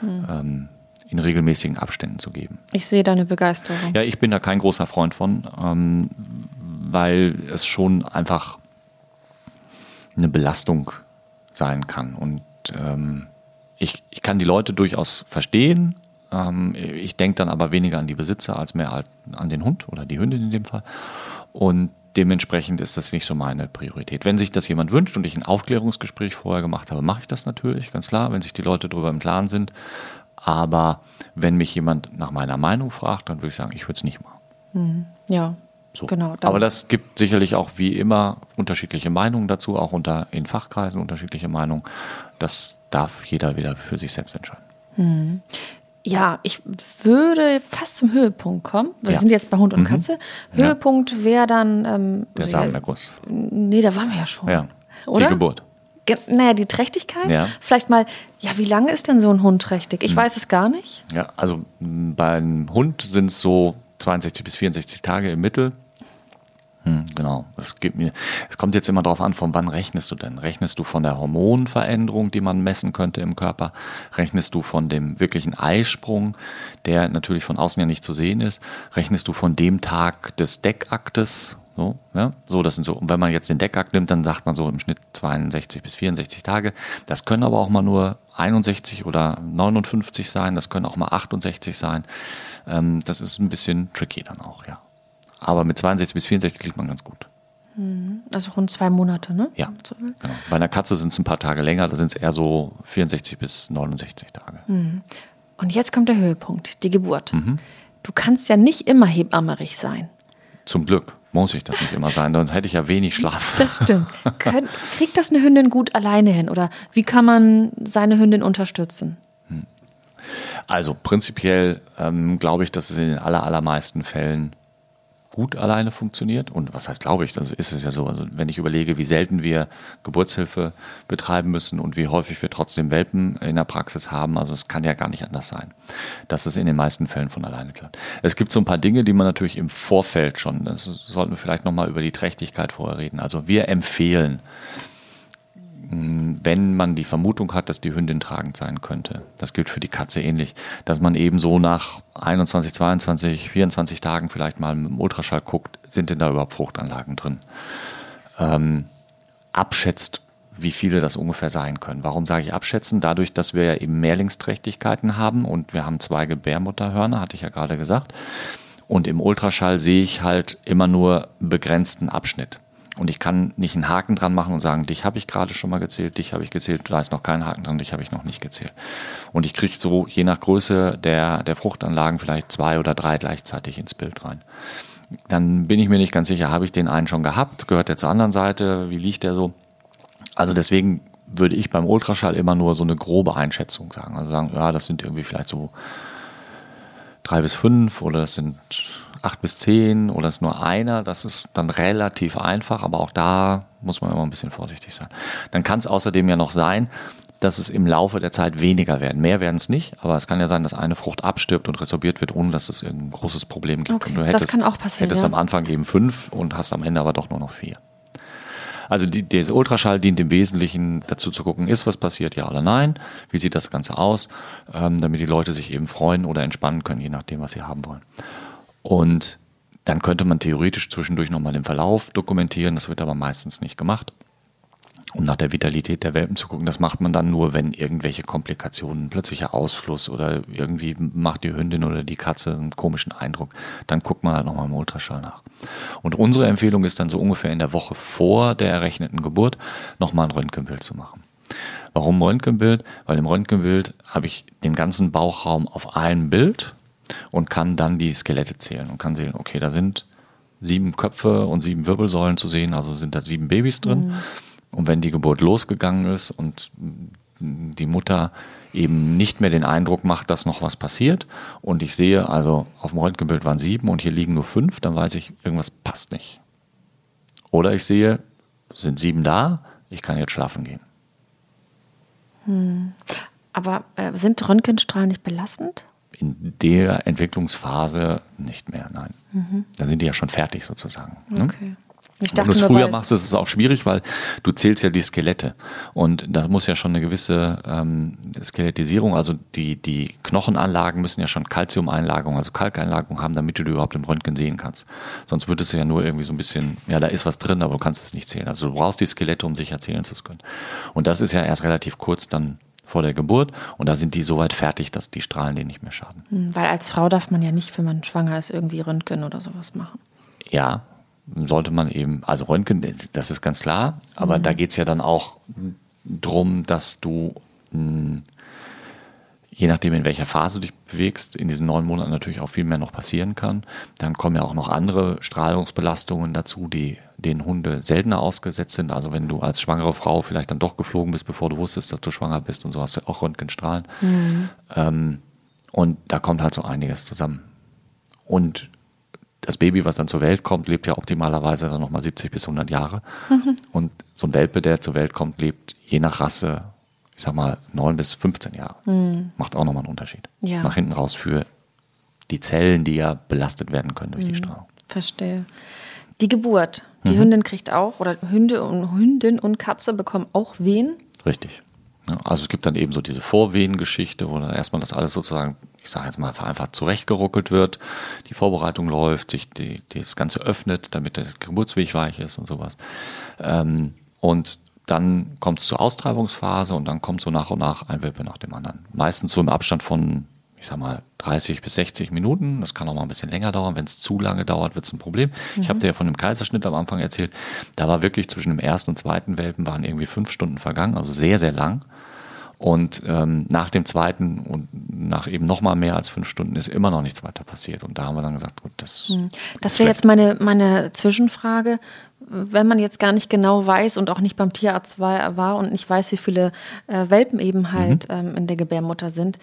in regelmäßigen Abständen zu geben. Ich sehe deine Begeisterung. Ja, ich bin da kein großer Freund von, weil es schon einfach eine Belastung sein kann. Und ich kann die Leute durchaus verstehen. Ich denke dann aber weniger an die Besitzer als mehr an den Hund oder die Hündin in dem Fall. Und dementsprechend ist das nicht so meine Priorität. Wenn sich das jemand wünscht und ich ein Aufklärungsgespräch vorher gemacht habe, mache ich das natürlich, ganz klar, wenn sich die Leute darüber im Klaren sind. Aber wenn mich jemand nach meiner Meinung fragt, dann würde ich sagen, ich würde es nicht machen. Ja, so. Genau. Aber das gibt sicherlich auch wie immer unterschiedliche Meinungen dazu, auch in Fachkreisen unterschiedliche Meinungen. Das darf jeder wieder für sich selbst entscheiden. Mhm. Ja, ich würde fast zum Höhepunkt kommen. Wir sind jetzt bei Hund und Katze. Höhepunkt wäre dann... der Samenerguss. Nee, da waren wir ja schon. Ja. Oder? Die Geburt. Naja, die Trächtigkeit. Ja. Vielleicht mal, wie lange ist denn so ein Hund trächtig? Ich weiß es gar nicht. Ja, also beim Hund sind es so 62 bis 64 Tage im Mittel. Genau. Es kommt jetzt immer darauf an, von wann rechnest du denn? Rechnest du von der Hormonveränderung, die man messen könnte im Körper? Rechnest du von dem wirklichen Eisprung, der natürlich von außen ja nicht zu sehen ist? Rechnest du von dem Tag des Deckaktes? So, ja? So, das sind so. Und wenn man jetzt den Deckakt nimmt, dann sagt man so im Schnitt 62 bis 64 Tage. Das können aber auch mal nur 61 oder 59 sein. Das können auch mal 68 sein. Das ist ein bisschen tricky dann auch, ja. Aber mit 62 bis 64 liegt man ganz gut. Also rund 2 Monate, ne? Ja, genau. Bei einer Katze sind es ein paar Tage länger, da sind es eher so 64 bis 69 Tage. Und jetzt kommt der Höhepunkt, die Geburt. Du kannst ja nicht immer hebammerig sein. Zum Glück muss ich das nicht immer sein, sonst hätte ich ja wenig Schlaf. Das stimmt. Kriegt das eine Hündin gut alleine hin? Oder wie kann man seine Hündin unterstützen? Also prinzipiell glaube ich, dass es in den allermeisten Fällen gut alleine funktioniert. Und was heißt, glaube ich, das ist es ja so. Also wenn ich überlege, wie selten wir Geburtshilfe betreiben müssen und wie häufig wir trotzdem Welpen in der Praxis haben, also es kann ja gar nicht anders sein, dass es in den meisten Fällen von alleine klappt. Es gibt so ein paar Dinge, die man natürlich im Vorfeld schon, das sollten wir vielleicht nochmal über die Trächtigkeit vorher reden. Also wir empfehlen, wenn man die Vermutung hat, dass die Hündin tragend sein könnte, das gilt für die Katze ähnlich, dass man eben so nach 21, 22, 24 Tagen vielleicht mal mit dem Ultraschall guckt, sind denn da überhaupt Fruchtanlagen drin? Abschätzt, wie viele das ungefähr sein können. Warum sage ich abschätzen? Dadurch, dass wir ja eben Mehrlingsträchtigkeiten haben und wir haben 2 Gebärmutterhörner, hatte ich ja gerade gesagt. Und im Ultraschall sehe ich halt immer nur einen begrenzten Abschnitt. Und ich kann nicht einen Haken dran machen und sagen, dich habe ich gerade schon mal gezählt, dich habe ich gezählt, da ist noch kein Haken dran, dich habe ich noch nicht gezählt. Und ich kriege so je nach Größe der Fruchtanlagen vielleicht 2 oder 3 gleichzeitig ins Bild rein. Dann bin ich mir nicht ganz sicher, habe ich den einen schon gehabt, gehört der zur anderen Seite, wie liegt der so? Also deswegen würde ich beim Ultraschall immer nur so eine grobe Einschätzung sagen. Also sagen, ja, das sind irgendwie vielleicht so 3 bis 5 oder das sind 8 bis 10 oder es ist nur einer. Das ist dann relativ einfach, aber auch da muss man immer ein bisschen vorsichtig sein. Dann kann es außerdem ja noch sein, dass es im Laufe der Zeit weniger werden. Mehr werden es nicht, aber es kann ja sein, dass eine Frucht abstirbt und resorbiert wird, ohne dass es irgendein großes Problem gibt. Okay, und du hättest, das kann auch passieren. Hättest am Anfang eben 5 und hast am Ende aber doch nur noch 4. Also der Ultraschall dient im Wesentlichen dazu zu gucken, ist was passiert, ja oder nein? Wie sieht das Ganze aus? Damit die Leute sich eben freuen oder entspannen können, je nachdem, was sie haben wollen. Und dann könnte man theoretisch zwischendurch nochmal den Verlauf dokumentieren. Das wird aber meistens nicht gemacht, um nach der Vitalität der Welpen zu gucken. Das macht man dann nur, wenn irgendwelche Komplikationen, plötzlicher Ausfluss oder irgendwie macht die Hündin oder die Katze einen komischen Eindruck. Dann guckt man halt nochmal im Ultraschall nach. Und unsere Empfehlung ist dann so ungefähr in der Woche vor der errechneten Geburt nochmal ein Röntgenbild zu machen. Warum Röntgenbild? Weil im Röntgenbild habe ich den ganzen Bauchraum auf einem Bild und kann dann die Skelette zählen und kann sehen, okay, da sind 7 Köpfe und 7 Wirbelsäulen zu sehen, also sind da 7 Babys drin. Mhm. Und wenn die Geburt losgegangen ist und die Mutter eben nicht mehr den Eindruck macht, dass noch was passiert und ich sehe, also auf dem Röntgenbild waren 7 und hier liegen nur 5, dann weiß ich, irgendwas passt nicht. Oder ich sehe, es sind 7 da, ich kann jetzt schlafen gehen. Hm. Aber sind Röntgenstrahlen nicht belastend? In der Entwicklungsphase nicht mehr, nein. Mhm. Da sind die ja schon fertig sozusagen. Okay. Ne? Wenn du es früher machst, ist es auch schwierig, weil du zählst ja die Skelette und da muss ja schon eine gewisse Skelettisierung, also die Knochenanlagen müssen ja schon Calciumeinlagerung, also Kalkeinlagerung haben, damit du die überhaupt im Röntgen sehen kannst. Sonst würdest du ja nur irgendwie so ein bisschen, ja da ist was drin, aber du kannst es nicht zählen. Also du brauchst die Skelette, um sicher zählen zu können. Und das ist ja erst relativ kurz dann vor der Geburt und da sind die soweit fertig, dass die Strahlen denen nicht mehr schaden. Weil als Frau darf man ja nicht, wenn man schwanger ist, irgendwie Röntgen oder sowas machen. Ja, sollte man eben, also Röntgen, das ist ganz klar, aber da geht es ja dann auch drum, dass du, je nachdem in welcher Phase du dich bewegst, in diesen 9 Monaten natürlich auch viel mehr noch passieren kann. Dann kommen ja auch noch andere Strahlungsbelastungen dazu, die den Hunde seltener ausgesetzt sind. Also wenn du als schwangere Frau vielleicht dann doch geflogen bist, bevor du wusstest, dass du schwanger bist und so, hast du auch Röntgenstrahlen. Mhm. Und da kommt halt so einiges zusammen. Und das Baby, was dann zur Welt kommt, lebt ja optimalerweise dann nochmal 70 bis 100 Jahre. Mhm. Und so ein Welpe, der zur Welt kommt, lebt je nach Rasse, ich sag mal, 9 bis 15 Jahre. Mhm. Macht auch nochmal einen Unterschied. Ja. Nach hinten raus für die Zellen, die ja belastet werden können durch die Strahlung. Verstehe. Die Geburt. Die Hündin kriegt auch, oder Hündin und Katze bekommen auch Wehen. Richtig. Also es gibt dann eben so diese Vorwehengeschichte, wo dann erstmal das alles sozusagen, ich sage jetzt mal vereinfacht, zurechtgeruckelt wird, die Vorbereitung läuft, sich das Ganze öffnet, damit der Geburtsweg weich ist und sowas. Und dann kommt es zur Austreibungsphase und dann kommt so nach und nach ein Welpe nach dem anderen. Meistens so im Abstand von, ich sag mal, 30 bis 60 Minuten. Das kann auch mal ein bisschen länger dauern. Wenn es zu lange dauert, wird es ein Problem. Mhm. Ich habe dir ja von dem Kaiserschnitt am Anfang erzählt. Da war wirklich zwischen dem ersten und zweiten Welpen waren irgendwie 5 Stunden vergangen, also sehr, sehr lang. Und nach dem zweiten und nach eben noch mal mehr als 5 Stunden ist immer noch nichts weiter passiert. Und da haben wir dann gesagt, gut, das wäre jetzt meine Zwischenfrage. Wenn man jetzt gar nicht genau weiß und auch nicht beim Tierarzt war und nicht weiß, wie viele Welpen eben halt in der Gebärmutter sind,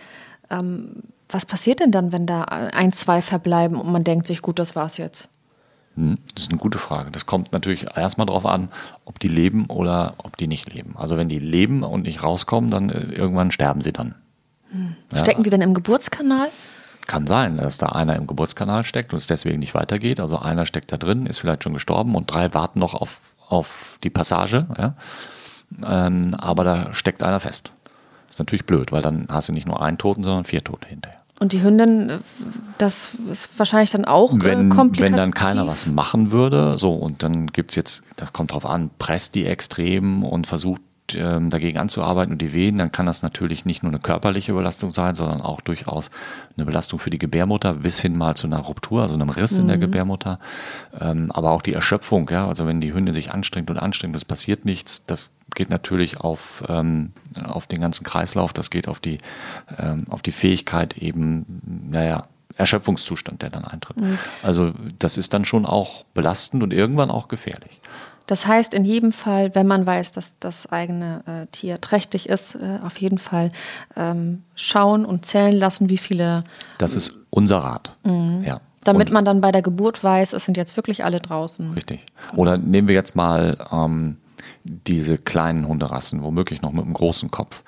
was passiert denn dann, wenn da 1, 2 verbleiben und man denkt sich, gut, das war's jetzt? Das ist eine gute Frage. Das kommt natürlich erstmal darauf an, ob die leben oder ob die nicht leben. Also wenn die leben und nicht rauskommen, dann irgendwann sterben sie dann. Ja. Stecken die dann im Geburtskanal? Kann sein, dass da einer im Geburtskanal steckt und es deswegen nicht weitergeht. Also einer steckt da drin, ist vielleicht schon gestorben und 3 warten noch auf die Passage. Ja? Aber da steckt einer fest. Das ist natürlich blöd, weil dann hast du nicht nur einen Toten, sondern 4 Tote hinterher. Und die Hündin, das ist wahrscheinlich dann auch komplikativ. Wenn dann keiner was machen würde, so, und dann gibt es jetzt, das kommt drauf an, presst die Extremen und versucht dagegen anzuarbeiten und die Wehen, dann kann das natürlich nicht nur eine körperliche Belastung sein, sondern auch durchaus eine Belastung für die Gebärmutter, bis hin mal zu einer Ruptur, also einem Riss in der Gebärmutter. Aber auch die Erschöpfung, ja, also wenn die Hündin sich anstrengt, es passiert nichts, das geht natürlich auf den ganzen Kreislauf, das geht auf die Fähigkeit eben, Erschöpfungszustand, der dann eintritt. Also das ist dann schon auch belastend und irgendwann auch gefährlich. Das heißt, in jedem Fall, wenn man weiß, dass das eigene Tier trächtig ist, auf jeden Fall schauen und zählen lassen, wie viele. Das ist unser Rat. Ja. Damit man dann bei der Geburt weiß, es sind jetzt wirklich alle draußen. Richtig. Oder nehmen wir jetzt mal diese kleinen Hunderassen, womöglich noch mit einem großen Kopf.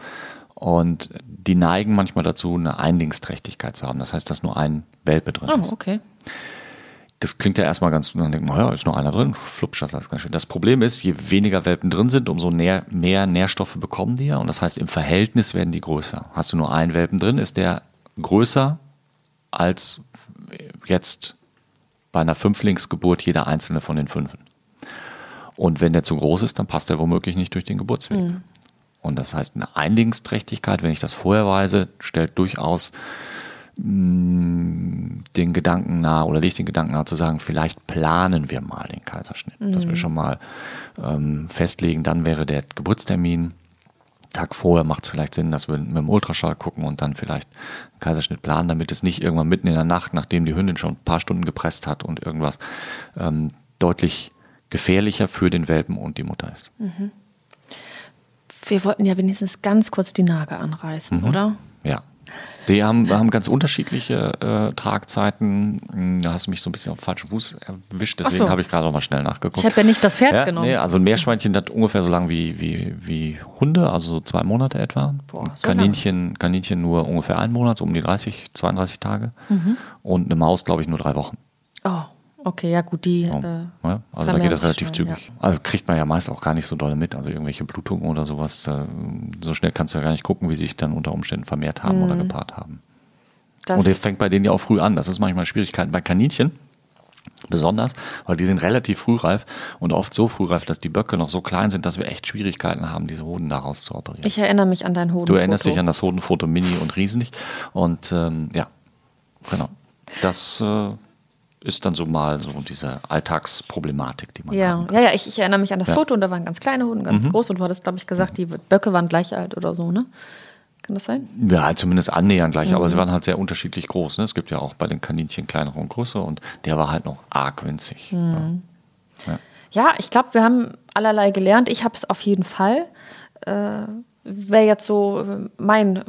Und die neigen manchmal dazu, eine Einlingsträchtigkeit zu haben. Das heißt, dass nur ein Welpe drin ist. Okay. Das klingt ja erstmal ganz, dann denkt man, ja, ist nur einer drin, flupsch, das ist ganz schön. Das Problem ist, je weniger Welpen drin sind, umso mehr Nährstoffe bekommen die ja. Und das heißt, im Verhältnis werden die größer. Hast du nur einen Welpen drin, ist der größer als jetzt bei einer Fünflingsgeburt jeder einzelne von den Fünfen. Und wenn der zu groß ist, dann passt der womöglich nicht durch den Geburtsweg. Mhm. Und das heißt, eine Einlingsträchtigkeit, wenn ich das vorher weiß, stellt durchaus den Gedanken nahe oder legt den Gedanken nahe zu sagen, vielleicht planen wir mal den Kaiserschnitt. Mhm. Dass wir schon mal festlegen, dann wäre der Geburtstermin. Tag vorher macht es vielleicht Sinn, dass wir mit dem Ultraschall gucken und dann vielleicht einen Kaiserschnitt planen, damit es nicht irgendwann mitten in der Nacht, nachdem die Hündin schon ein paar Stunden gepresst hat und irgendwas, deutlich gefährlicher für den Welpen und die Mutter ist. Mhm. Wir wollten ja wenigstens ganz kurz die Nager anreißen, oder? Ja. Die haben ganz unterschiedliche Tragzeiten. Da hast du mich so ein bisschen auf den falschen Fuß erwischt, deswegen habe ich gerade noch mal schnell nachgeguckt. Ich habe ja nicht das Pferd genommen. Nee, also ein Meerschweinchen hat ungefähr so lang wie Hunde, also so 2 Monate etwa. Boah, so Kaninchen nur ungefähr 1 Monat, so um die 30, 32 Tage. Mhm. Und eine Maus, glaube ich, nur 3 Wochen. Oh, okay, ja gut, die also da geht das relativ schnell, zügig. Ja. Also kriegt man ja meist auch gar nicht so doll mit, also irgendwelche Blutungen oder sowas. So schnell kannst du ja gar nicht gucken, wie sich dann unter Umständen vermehrt haben oder gepaart haben. Und das fängt bei denen ja auch früh an. Das ist manchmal Schwierigkeiten bei Kaninchen besonders, weil die sind relativ frühreif und oft so frühreif, dass die Böcke noch so klein sind, dass wir echt Schwierigkeiten haben, diese Hoden daraus zu operieren. Ich erinnere mich an dein Hodenfoto. Du erinnerst dich an das Hodenfoto, mini und riesig. Und ja, genau. Das ist dann so mal so diese Alltagsproblematik, die man haben kann. Ja, ich erinnere mich an das Foto und da waren ganz kleine Hoden, ganz groß und du hattest, glaube ich, gesagt, die Böcke waren gleich alt oder so, ne? Kann das sein? Ja, zumindest annähernd gleich, aber sie waren halt sehr unterschiedlich groß, ne? Es gibt ja auch bei den Kaninchen kleinere und größere und der war halt noch arg winzig. Mhm. Ja, ich glaube, wir haben allerlei gelernt. Ich habe es auf jeden Fall. Wäre jetzt so mein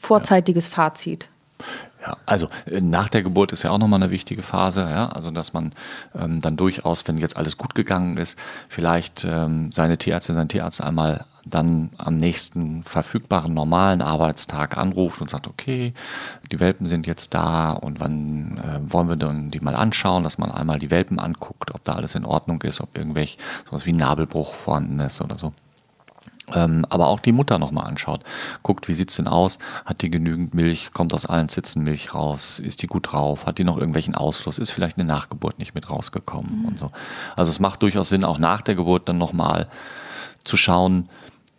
vorzeitiges Fazit. Ja, also nach der Geburt ist ja auch nochmal eine wichtige Phase, ja? Also dass man dann durchaus, wenn jetzt alles gut gegangen ist, vielleicht seine Tierärztin, seinen Tierarzt einmal dann am nächsten verfügbaren normalen Arbeitstag anruft und sagt, okay, die Welpen sind jetzt da und wann wollen wir denn die mal anschauen, dass man einmal die Welpen anguckt, ob da alles in Ordnung ist, ob irgendwelche sowas wie Nabelbruch vorhanden ist oder so. Aber auch die Mutter nochmal anschaut. Guckt, wie sieht es denn aus? Hat die genügend Milch? Kommt aus allen Zitzen Milch raus? Ist die gut drauf? Hat die noch irgendwelchen Ausfluss? Ist vielleicht eine Nachgeburt nicht mit rausgekommen und so. Also es macht durchaus Sinn, auch nach der Geburt dann nochmal zu schauen,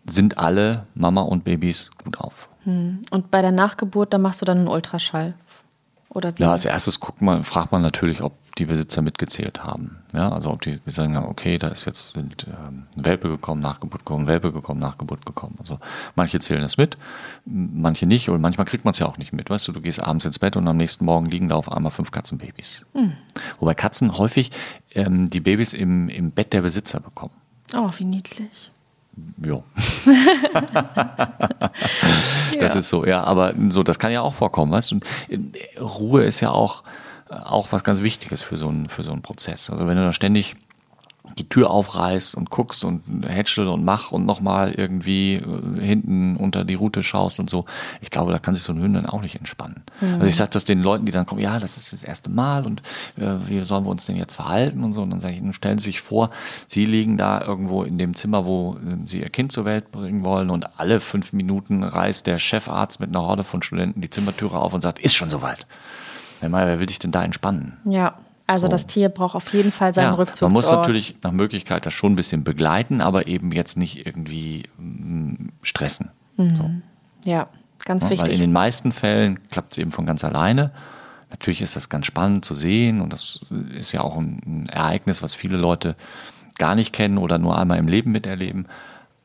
sind alle Mama und Babys gut auf? Und bei der Nachgeburt, da machst du dann einen Ultraschall? Oder wie? Ja, als erstes fragt man natürlich, ob die Besitzer mitgezählt haben. Ja, also ob die sagen, okay, da ist jetzt Welpe gekommen, Nachgeburt gekommen, Welpe gekommen, Nachgeburt gekommen. Also manche zählen das mit, manche nicht und manchmal kriegt man es ja auch nicht mit. Weißt du, du gehst abends ins Bett und am nächsten Morgen liegen da auf einmal 5 Katzenbabys. Wobei Katzen häufig die Babys im Bett der Besitzer bekommen. Oh, wie niedlich. Ja. Das ist so, ja, aber so, das kann ja auch vorkommen, weißt du. Ruhe ist ja auch was ganz Wichtiges für so einen Prozess. Also wenn du da ständig die Tür aufreißt und guckst und hätschel und mach und nochmal irgendwie hinten unter die Rute schaust und so, ich glaube, da kann sich so ein Hündin auch nicht entspannen. Mhm. Also ich sage das den Leuten, die dann kommen, ja, das ist das erste Mal und wie sollen wir uns denn jetzt verhalten und so. Und dann sage ich, stellen Sie sich vor, Sie liegen da irgendwo in dem Zimmer, wo Sie Ihr Kind zur Welt bringen wollen und alle 5 Minuten reißt der Chefarzt mit einer Horde von Studenten die Zimmertüre auf und sagt, ist schon soweit. Wer will sich denn da entspannen? Ja, also das Tier braucht auf jeden Fall seinen Rückzugsort. Man muss natürlich nach Möglichkeit das schon ein bisschen begleiten, aber eben jetzt nicht irgendwie stressen. Mhm. So. Ja, ganz wichtig. Weil in den meisten Fällen klappt es eben von ganz alleine. Natürlich ist das ganz spannend zu sehen und das ist ja auch ein Ereignis, was viele Leute gar nicht kennen oder nur einmal im Leben miterleben.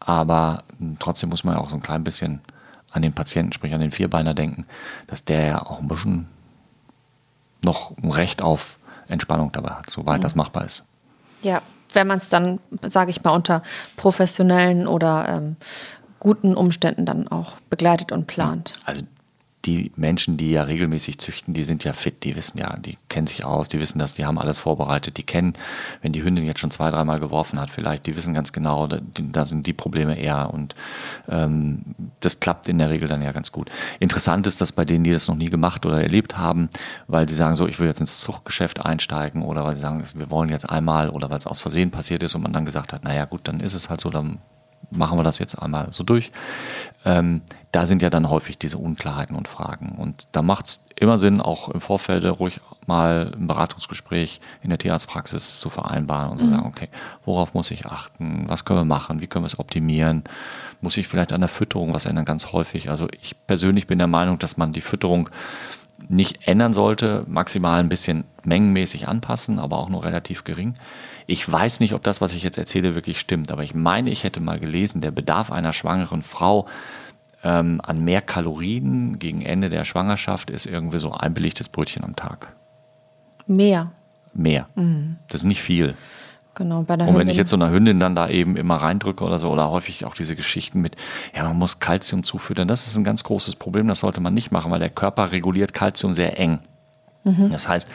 Aber trotzdem muss man ja auch so ein klein bisschen an den Patienten, sprich an den Vierbeiner denken, dass der ja auch ein bisschen noch ein Recht auf Entspannung dabei hat, soweit das machbar ist. Ja, wenn man es dann, sage ich mal, unter professionellen oder guten Umständen dann auch begleitet und plant. Also die Menschen, die ja regelmäßig züchten, die sind ja fit, die wissen ja, die kennen sich aus, die wissen das, die haben alles vorbereitet, die kennen, wenn die Hündin jetzt schon 2-3 Mal geworfen hat vielleicht, die wissen ganz genau, da sind die Probleme eher und das klappt in der Regel dann ja ganz gut. Interessant ist das bei denen, die das noch nie gemacht oder erlebt haben, weil sie sagen so, ich will jetzt ins Zuchtgeschäft einsteigen oder weil sie sagen, wir wollen jetzt einmal oder weil es aus Versehen passiert ist und man dann gesagt hat, naja gut, dann ist es halt so, dann machen wir das jetzt einmal so durch. Da sind ja dann häufig diese Unklarheiten und Fragen. Und da macht es immer Sinn, auch im Vorfeld ruhig mal ein Beratungsgespräch in der Tierarztpraxis zu vereinbaren und zu sagen, okay, worauf muss ich achten? Was können wir machen? Wie können wir es optimieren? Muss ich vielleicht an der Fütterung was ändern? Ganz häufig. Also ich persönlich bin der Meinung, dass man die Fütterung nicht ändern sollte, maximal ein bisschen mengenmäßig anpassen, aber auch nur relativ gering. Ich weiß nicht, ob das, was ich jetzt erzähle, wirklich stimmt, aber ich meine, ich hätte mal gelesen, der Bedarf einer schwangeren Frau an mehr Kalorien gegen Ende der Schwangerschaft ist irgendwie so ein belegtes Brötchen am Tag. Mehr. Mhm. Das ist nicht viel. Genau, bei der Hündin. Und wenn ich jetzt so einer Hündin dann da eben immer reindrücke oder so, oder häufig auch diese Geschichten mit, ja, man muss Kalzium zufüttern, das ist ein ganz großes Problem, das sollte man nicht machen, weil der Körper reguliert Kalzium sehr eng. Mhm. Das heißt,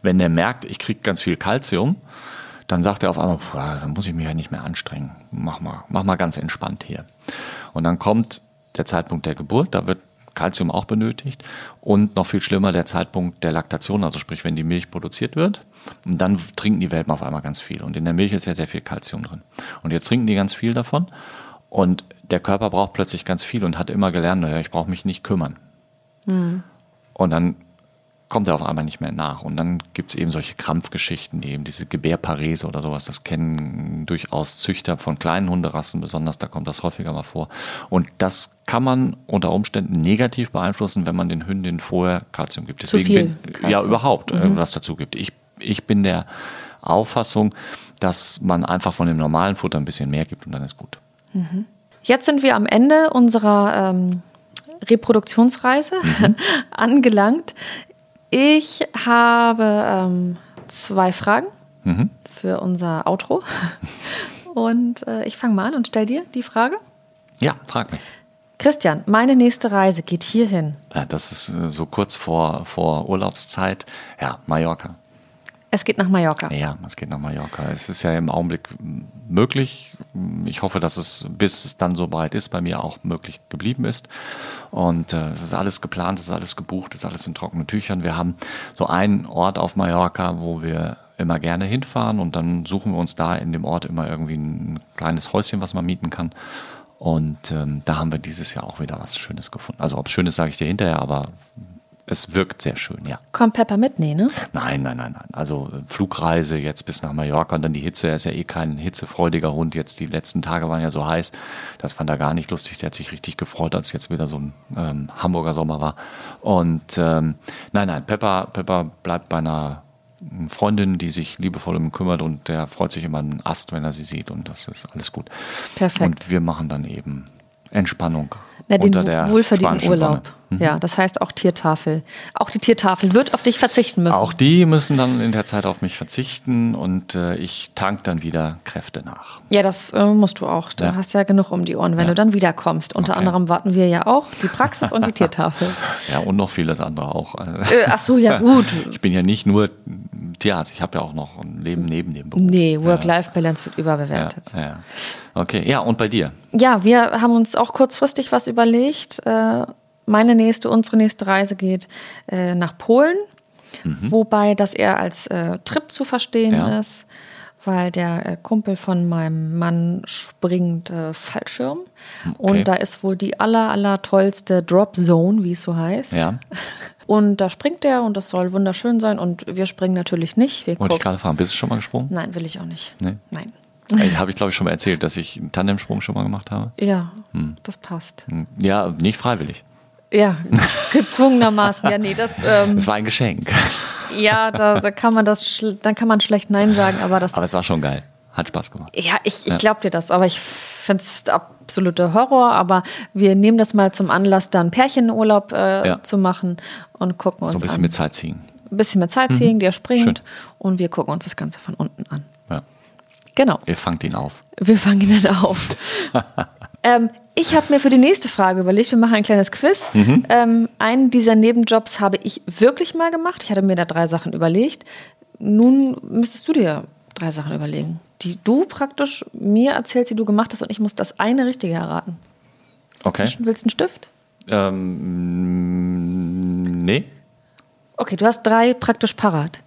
wenn der merkt, ich kriege ganz viel Kalzium, dann sagt er auf einmal, dann muss ich mich ja nicht mehr anstrengen, mach mal ganz entspannt hier. Und dann kommt der Zeitpunkt der Geburt, da wird Kalzium auch benötigt und noch viel schlimmer der Zeitpunkt der Laktation, also sprich, wenn die Milch produziert wird und dann trinken die Welpen auf einmal ganz viel und in der Milch ist ja sehr viel Kalzium drin und jetzt trinken die ganz viel davon und der Körper braucht plötzlich ganz viel und hat immer gelernt, naja, ich brauche mich nicht kümmern und dann kommt er auf einmal nicht mehr nach und dann gibt es eben solche Krampfgeschichten, die eben diese Gebärparese oder sowas, das kennen durchaus Züchter von kleinen Hunderassen besonders, da kommt das häufiger mal vor und das kann man unter Umständen negativ beeinflussen, wenn man den Hündinnen vorher Kalzium gibt. Deswegen was dazu gibt. Ich bin der Auffassung, dass man einfach von dem normalen Futter ein bisschen mehr gibt und dann ist gut. Mhm. Jetzt sind wir am Ende unserer Reproduktionsreise angelangt. Ich habe 2 Fragen für unser Outro und ich fange mal an und stell dir die Frage. Ja, frag mich. Christian, meine nächste Reise geht hierhin. Ja, das ist so kurz vor Urlaubszeit. Ja, Mallorca. Es geht nach Mallorca. Ja, es geht nach Mallorca. Es ist ja im Augenblick möglich. Ich hoffe, dass es, bis es dann so weit ist, bei mir auch möglich geblieben ist. Und es ist alles geplant, es ist alles gebucht, es ist alles in trockenen Tüchern. Wir haben so einen Ort auf Mallorca, wo wir immer gerne hinfahren. Und dann suchen wir uns da in dem Ort immer irgendwie ein kleines Häuschen, was man mieten kann. Und da haben wir dieses Jahr auch wieder was Schönes gefunden. Also ob es schön ist, sage ich dir hinterher, aber... Es wirkt sehr schön, ja. Kommt Pepper mit? Nee, ne? Nein. Also Flugreise jetzt bis nach Mallorca und dann die Hitze. Er ist ja eh kein hitzefreudiger Hund. Jetzt die letzten Tage waren ja so heiß. Das fand er gar nicht lustig. Der hat sich richtig gefreut, als jetzt wieder so ein Hamburger Sommer war. Und Pepper bleibt bei einer Freundin, die sich liebevoll um ihn kümmert und der freut sich immer einen Ast, wenn er sie sieht und das ist alles gut. Perfekt. Und wir machen dann eben Entspannung. Na, den wohlverdienten Urlaub. Ja, das heißt auch Tiertafel. Auch die Tiertafel wird auf dich verzichten müssen. Auch die müssen dann in der Zeit auf mich verzichten und ich tanke dann wieder Kräfte nach. Ja, das musst du auch. Du hast ja genug um die Ohren, wenn du dann wiederkommst. Unter anderem warten wir ja auch die Praxis und die Tiertafel. Ja, und noch vieles andere auch. Ach so, ja gut. Ich bin ja nicht nur Tierarzt, ich habe ja auch noch ein Leben neben dem Beruf. Nee, Work-Life-Balance wird überbewertet. Ja. Okay, ja und bei dir? Ja, wir haben uns auch kurzfristig was überlegt. Unsere nächste Reise geht nach Polen, wobei das eher als Trip zu verstehen ist, weil der Kumpel von meinem Mann springt Fallschirm und da ist wohl die aller tollste Drop Zone, wie es so heißt. Ja. Und da springt er und das soll wunderschön sein und wir springen natürlich nicht. Wollte ich gerade fragen, bist du schon mal gesprungen? Nein, will ich auch nicht. Nee? Nein. Habe ich, glaube ich, schon mal erzählt, dass ich einen Tandemsprung schon mal gemacht habe? Ja, das passt. Ja, nicht freiwillig. Ja, gezwungenermaßen. Ja, nee, das war ein Geschenk. Ja, da kann man dann kann man schlecht Nein sagen, aber das... Aber es war schon geil. Hat Spaß gemacht. Ja, ich glaube dir das, aber ich finde es absoluter Horror, aber wir nehmen das mal zum Anlass, dann Pärchenurlaub zu machen und gucken uns so ein bisschen an. Ein bisschen mit Sightseeing, der springt. Schön. Und wir gucken uns das Ganze von unten an. Genau. Ihr fangt ihn auf. Wir fangen ihn dann auf. Ich habe mir für die nächste Frage überlegt, wir machen ein kleines Quiz. Mhm. Einen dieser Nebenjobs habe ich wirklich mal gemacht. Ich hatte mir da 3 Sachen überlegt. Nun müsstest du dir 3 Sachen überlegen, die du praktisch mir erzählst, die du gemacht hast, und ich muss das eine Richtige erraten. Okay. Willst du einen Stift? Nee. Okay, du hast 3 praktisch parat.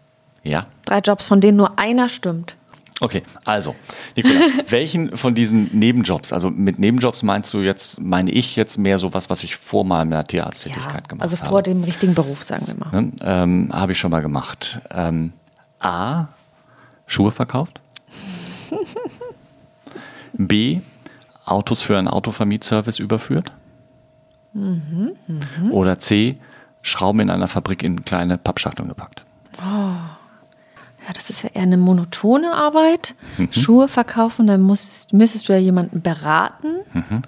Ja. 3 Jobs, von denen nur einer stimmt. Okay, also, Nikola, welchen von diesen Nebenjobs, also mit Nebenjobs meine ich jetzt mehr so was ich vor meiner Tierarzttätigkeit gemacht habe. Also vor dem richtigen Beruf, sagen wir mal. Ne? Habe ich schon mal gemacht. A, Schuhe verkauft. B, Autos für einen Autovermietservice überführt. Mhm, mh. Oder C, Schrauben in einer Fabrik in kleine Pappschachteln gepackt. Oh. Ja, das ist ja eher eine monotone Arbeit. Mhm. Schuhe verkaufen, dann müsstest du ja jemanden beraten. Mhm.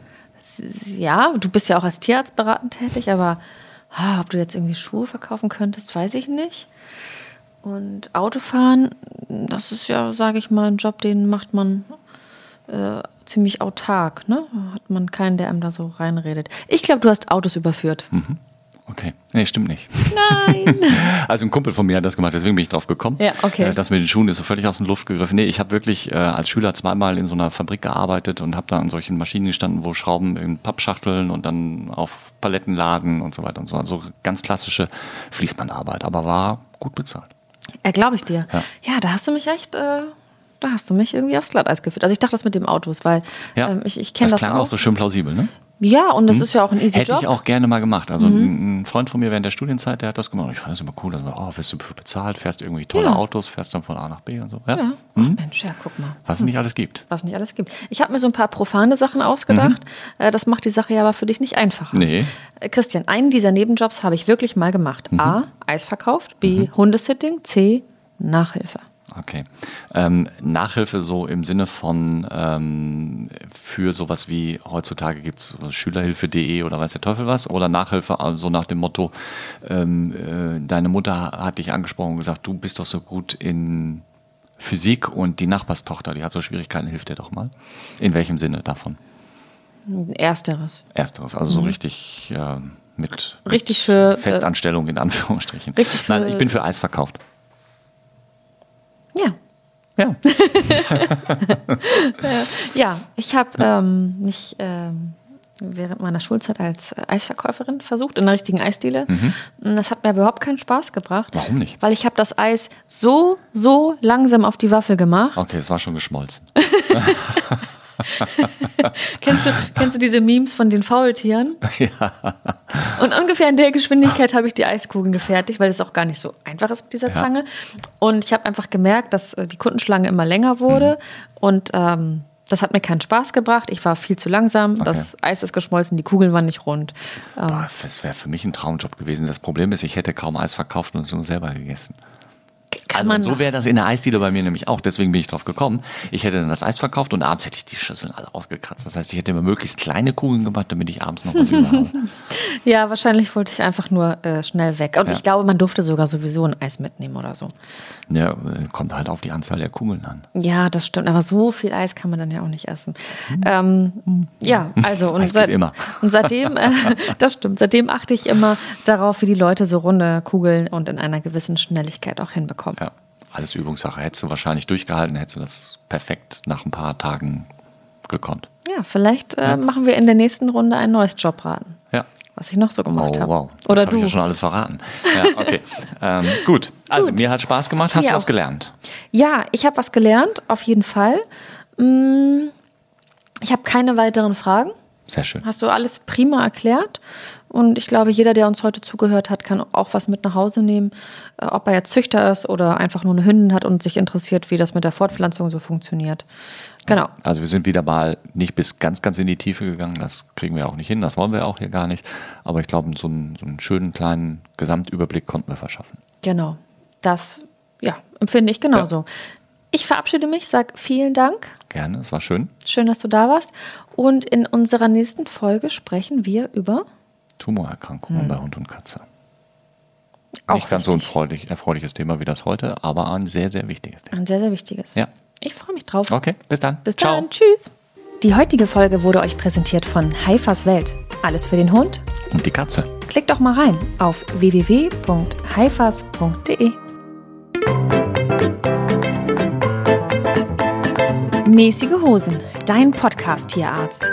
Ja, du bist ja auch als Tierarzt beratend tätig, aber ob du jetzt irgendwie Schuhe verkaufen könntest, weiß ich nicht. Und Autofahren, das ist ja, sage ich mal, ein Job, den macht man ziemlich autark. Ne? Hat man keinen, der einem da so reinredet. Ich glaube, du hast Autos überführt. Mhm. Okay. Nee, stimmt nicht. Nein. Also ein Kumpel von mir hat das gemacht, deswegen bin ich drauf gekommen. Ja, okay. Das mit den Schuhen ist so völlig aus der Luft gegriffen. Nee, ich habe wirklich als Schüler zweimal in so einer Fabrik gearbeitet und habe da an solchen Maschinen gestanden, wo Schrauben in Pappschachteln und dann auf Paletten laden und so weiter und so. Also ganz klassische Fließbandarbeit, aber war gut bezahlt. Glaube ich dir. Ja, da hast du mich echt... Da hast du mich irgendwie aufs Glatteis geführt. Also ich dachte das mit dem Autos, weil ich kenne das auch. Das klang auch so schön plausibel, ne? Ja, und das ist ja auch ein easy Job. Hätte ich auch gerne mal gemacht. Also ein Freund von mir während der Studienzeit, der hat das gemacht. Ich fand das immer cool. Also, wirst du dafür bezahlt, fährst irgendwie tolle Autos, fährst dann von A nach B und so. Ja, ja. Ach, Mensch, ja, guck mal. Was es nicht alles gibt. Was nicht alles gibt. Ich habe mir so ein paar profane Sachen ausgedacht. Das macht die Sache ja aber für dich nicht einfacher. Nee. Christian, einen dieser Nebenjobs habe ich wirklich mal gemacht. A, Eis verkauft. B, Hundesitting. C, Nachhilfe. Okay. Nachhilfe so im Sinne von für sowas wie heutzutage gibt es Schülerhilfe.de oder weiß der Teufel was, oder Nachhilfe so also nach dem Motto, deine Mutter hat dich angesprochen und gesagt, du bist doch so gut in Physik und die Nachbarstochter, die hat so Schwierigkeiten, hilf dir doch mal. In welchem Sinne davon? Ersteres, also so richtig mit für Festanstellung in Anführungsstrichen. Nein, ich bin für Eis verkauft. Ja. Ja, ich habe mich während meiner Schulzeit als Eisverkäuferin versucht, in der richtigen Eisdiele. Das hat mir überhaupt keinen Spaß gebracht. Warum nicht? Weil ich habe das Eis so langsam auf die Waffel gemacht. Okay, es war schon geschmolzen. Kennst du diese Memes von den Faultieren? Ja. Und ungefähr in der Geschwindigkeit habe ich die Eiskugeln gefertigt, weil es auch gar nicht so einfach ist mit dieser Zange. Und ich habe einfach gemerkt, dass die Kundenschlange immer länger wurde. Und das hat mir keinen Spaß gebracht. Ich war viel zu langsam. Okay. Das Eis ist geschmolzen, die Kugeln waren nicht rund. Das wäre für mich ein Traumjob gewesen. Das Problem ist, ich hätte kaum Eis verkauft und es nur selber gegessen. Also so wäre das in der Eisdiele bei mir nämlich auch. Deswegen bin ich drauf gekommen. Ich hätte dann das Eis verkauft und abends hätte ich die Schüsseln alle ausgekratzt. Das heißt, ich hätte immer möglichst kleine Kugeln gemacht, damit ich abends noch was über habe. Ja, wahrscheinlich wollte ich einfach nur schnell weg. Und ich glaube, man durfte sogar sowieso ein Eis mitnehmen oder so. Ja, kommt halt auf die Anzahl der Kugeln an. Ja, das stimmt. Aber so viel Eis kann man dann ja auch nicht essen. Ja, also. Und seitdem, das stimmt, seitdem achte ich immer darauf, wie die Leute so runde Kugeln und in einer gewissen Schnelligkeit auch hinbekommen. Ja, alles Übungssache. Hättest du wahrscheinlich durchgehalten, hättest du das perfekt nach ein paar Tagen gekonnt. Ja, vielleicht machen wir in der nächsten Runde ein neues Jobraten. Ja. Was ich noch so gemacht habe. Wow. Oder du. Hab ich ja schon alles verraten. Ja, okay. Gut. Also, mir hat Spaß gemacht. Hast du was gelernt? Ja, ich habe was gelernt, auf jeden Fall. Ich habe keine weiteren Fragen. Sehr schön. Hast du alles prima erklärt. Und ich glaube, jeder, der uns heute zugehört hat, kann auch was mit nach Hause nehmen. Ob er jetzt Züchter ist oder einfach nur eine Hündin hat und sich interessiert, wie das mit der Fortpflanzung so funktioniert. Genau. Also wir sind wieder mal nicht bis ganz, ganz in die Tiefe gegangen. Das kriegen wir auch nicht hin. Das wollen wir auch hier gar nicht. Aber ich glaube, so einen schönen kleinen Gesamtüberblick konnten wir verschaffen. Genau. Das empfinde ich genauso. Ja. Ich verabschiede mich, sage vielen Dank. Gerne, es war schön. Schön, dass du da warst. Und in unserer nächsten Folge sprechen wir über Tumorerkrankungen bei Hund und Katze. Auch nicht ganz so ein erfreuliches Thema wie das heute, aber ein sehr, sehr wichtiges Thema. Ein sehr, sehr wichtiges. Ja. Ich freue mich drauf. Okay, bis dann. Bis Ciao. Dann, tschüss. Die heutige Folge wurde euch präsentiert von Haifas Welt. Alles für den Hund und die Katze. Klickt doch mal rein auf www.haifas.de. Mäßige Hosen, dein Podcast-Tierarzt.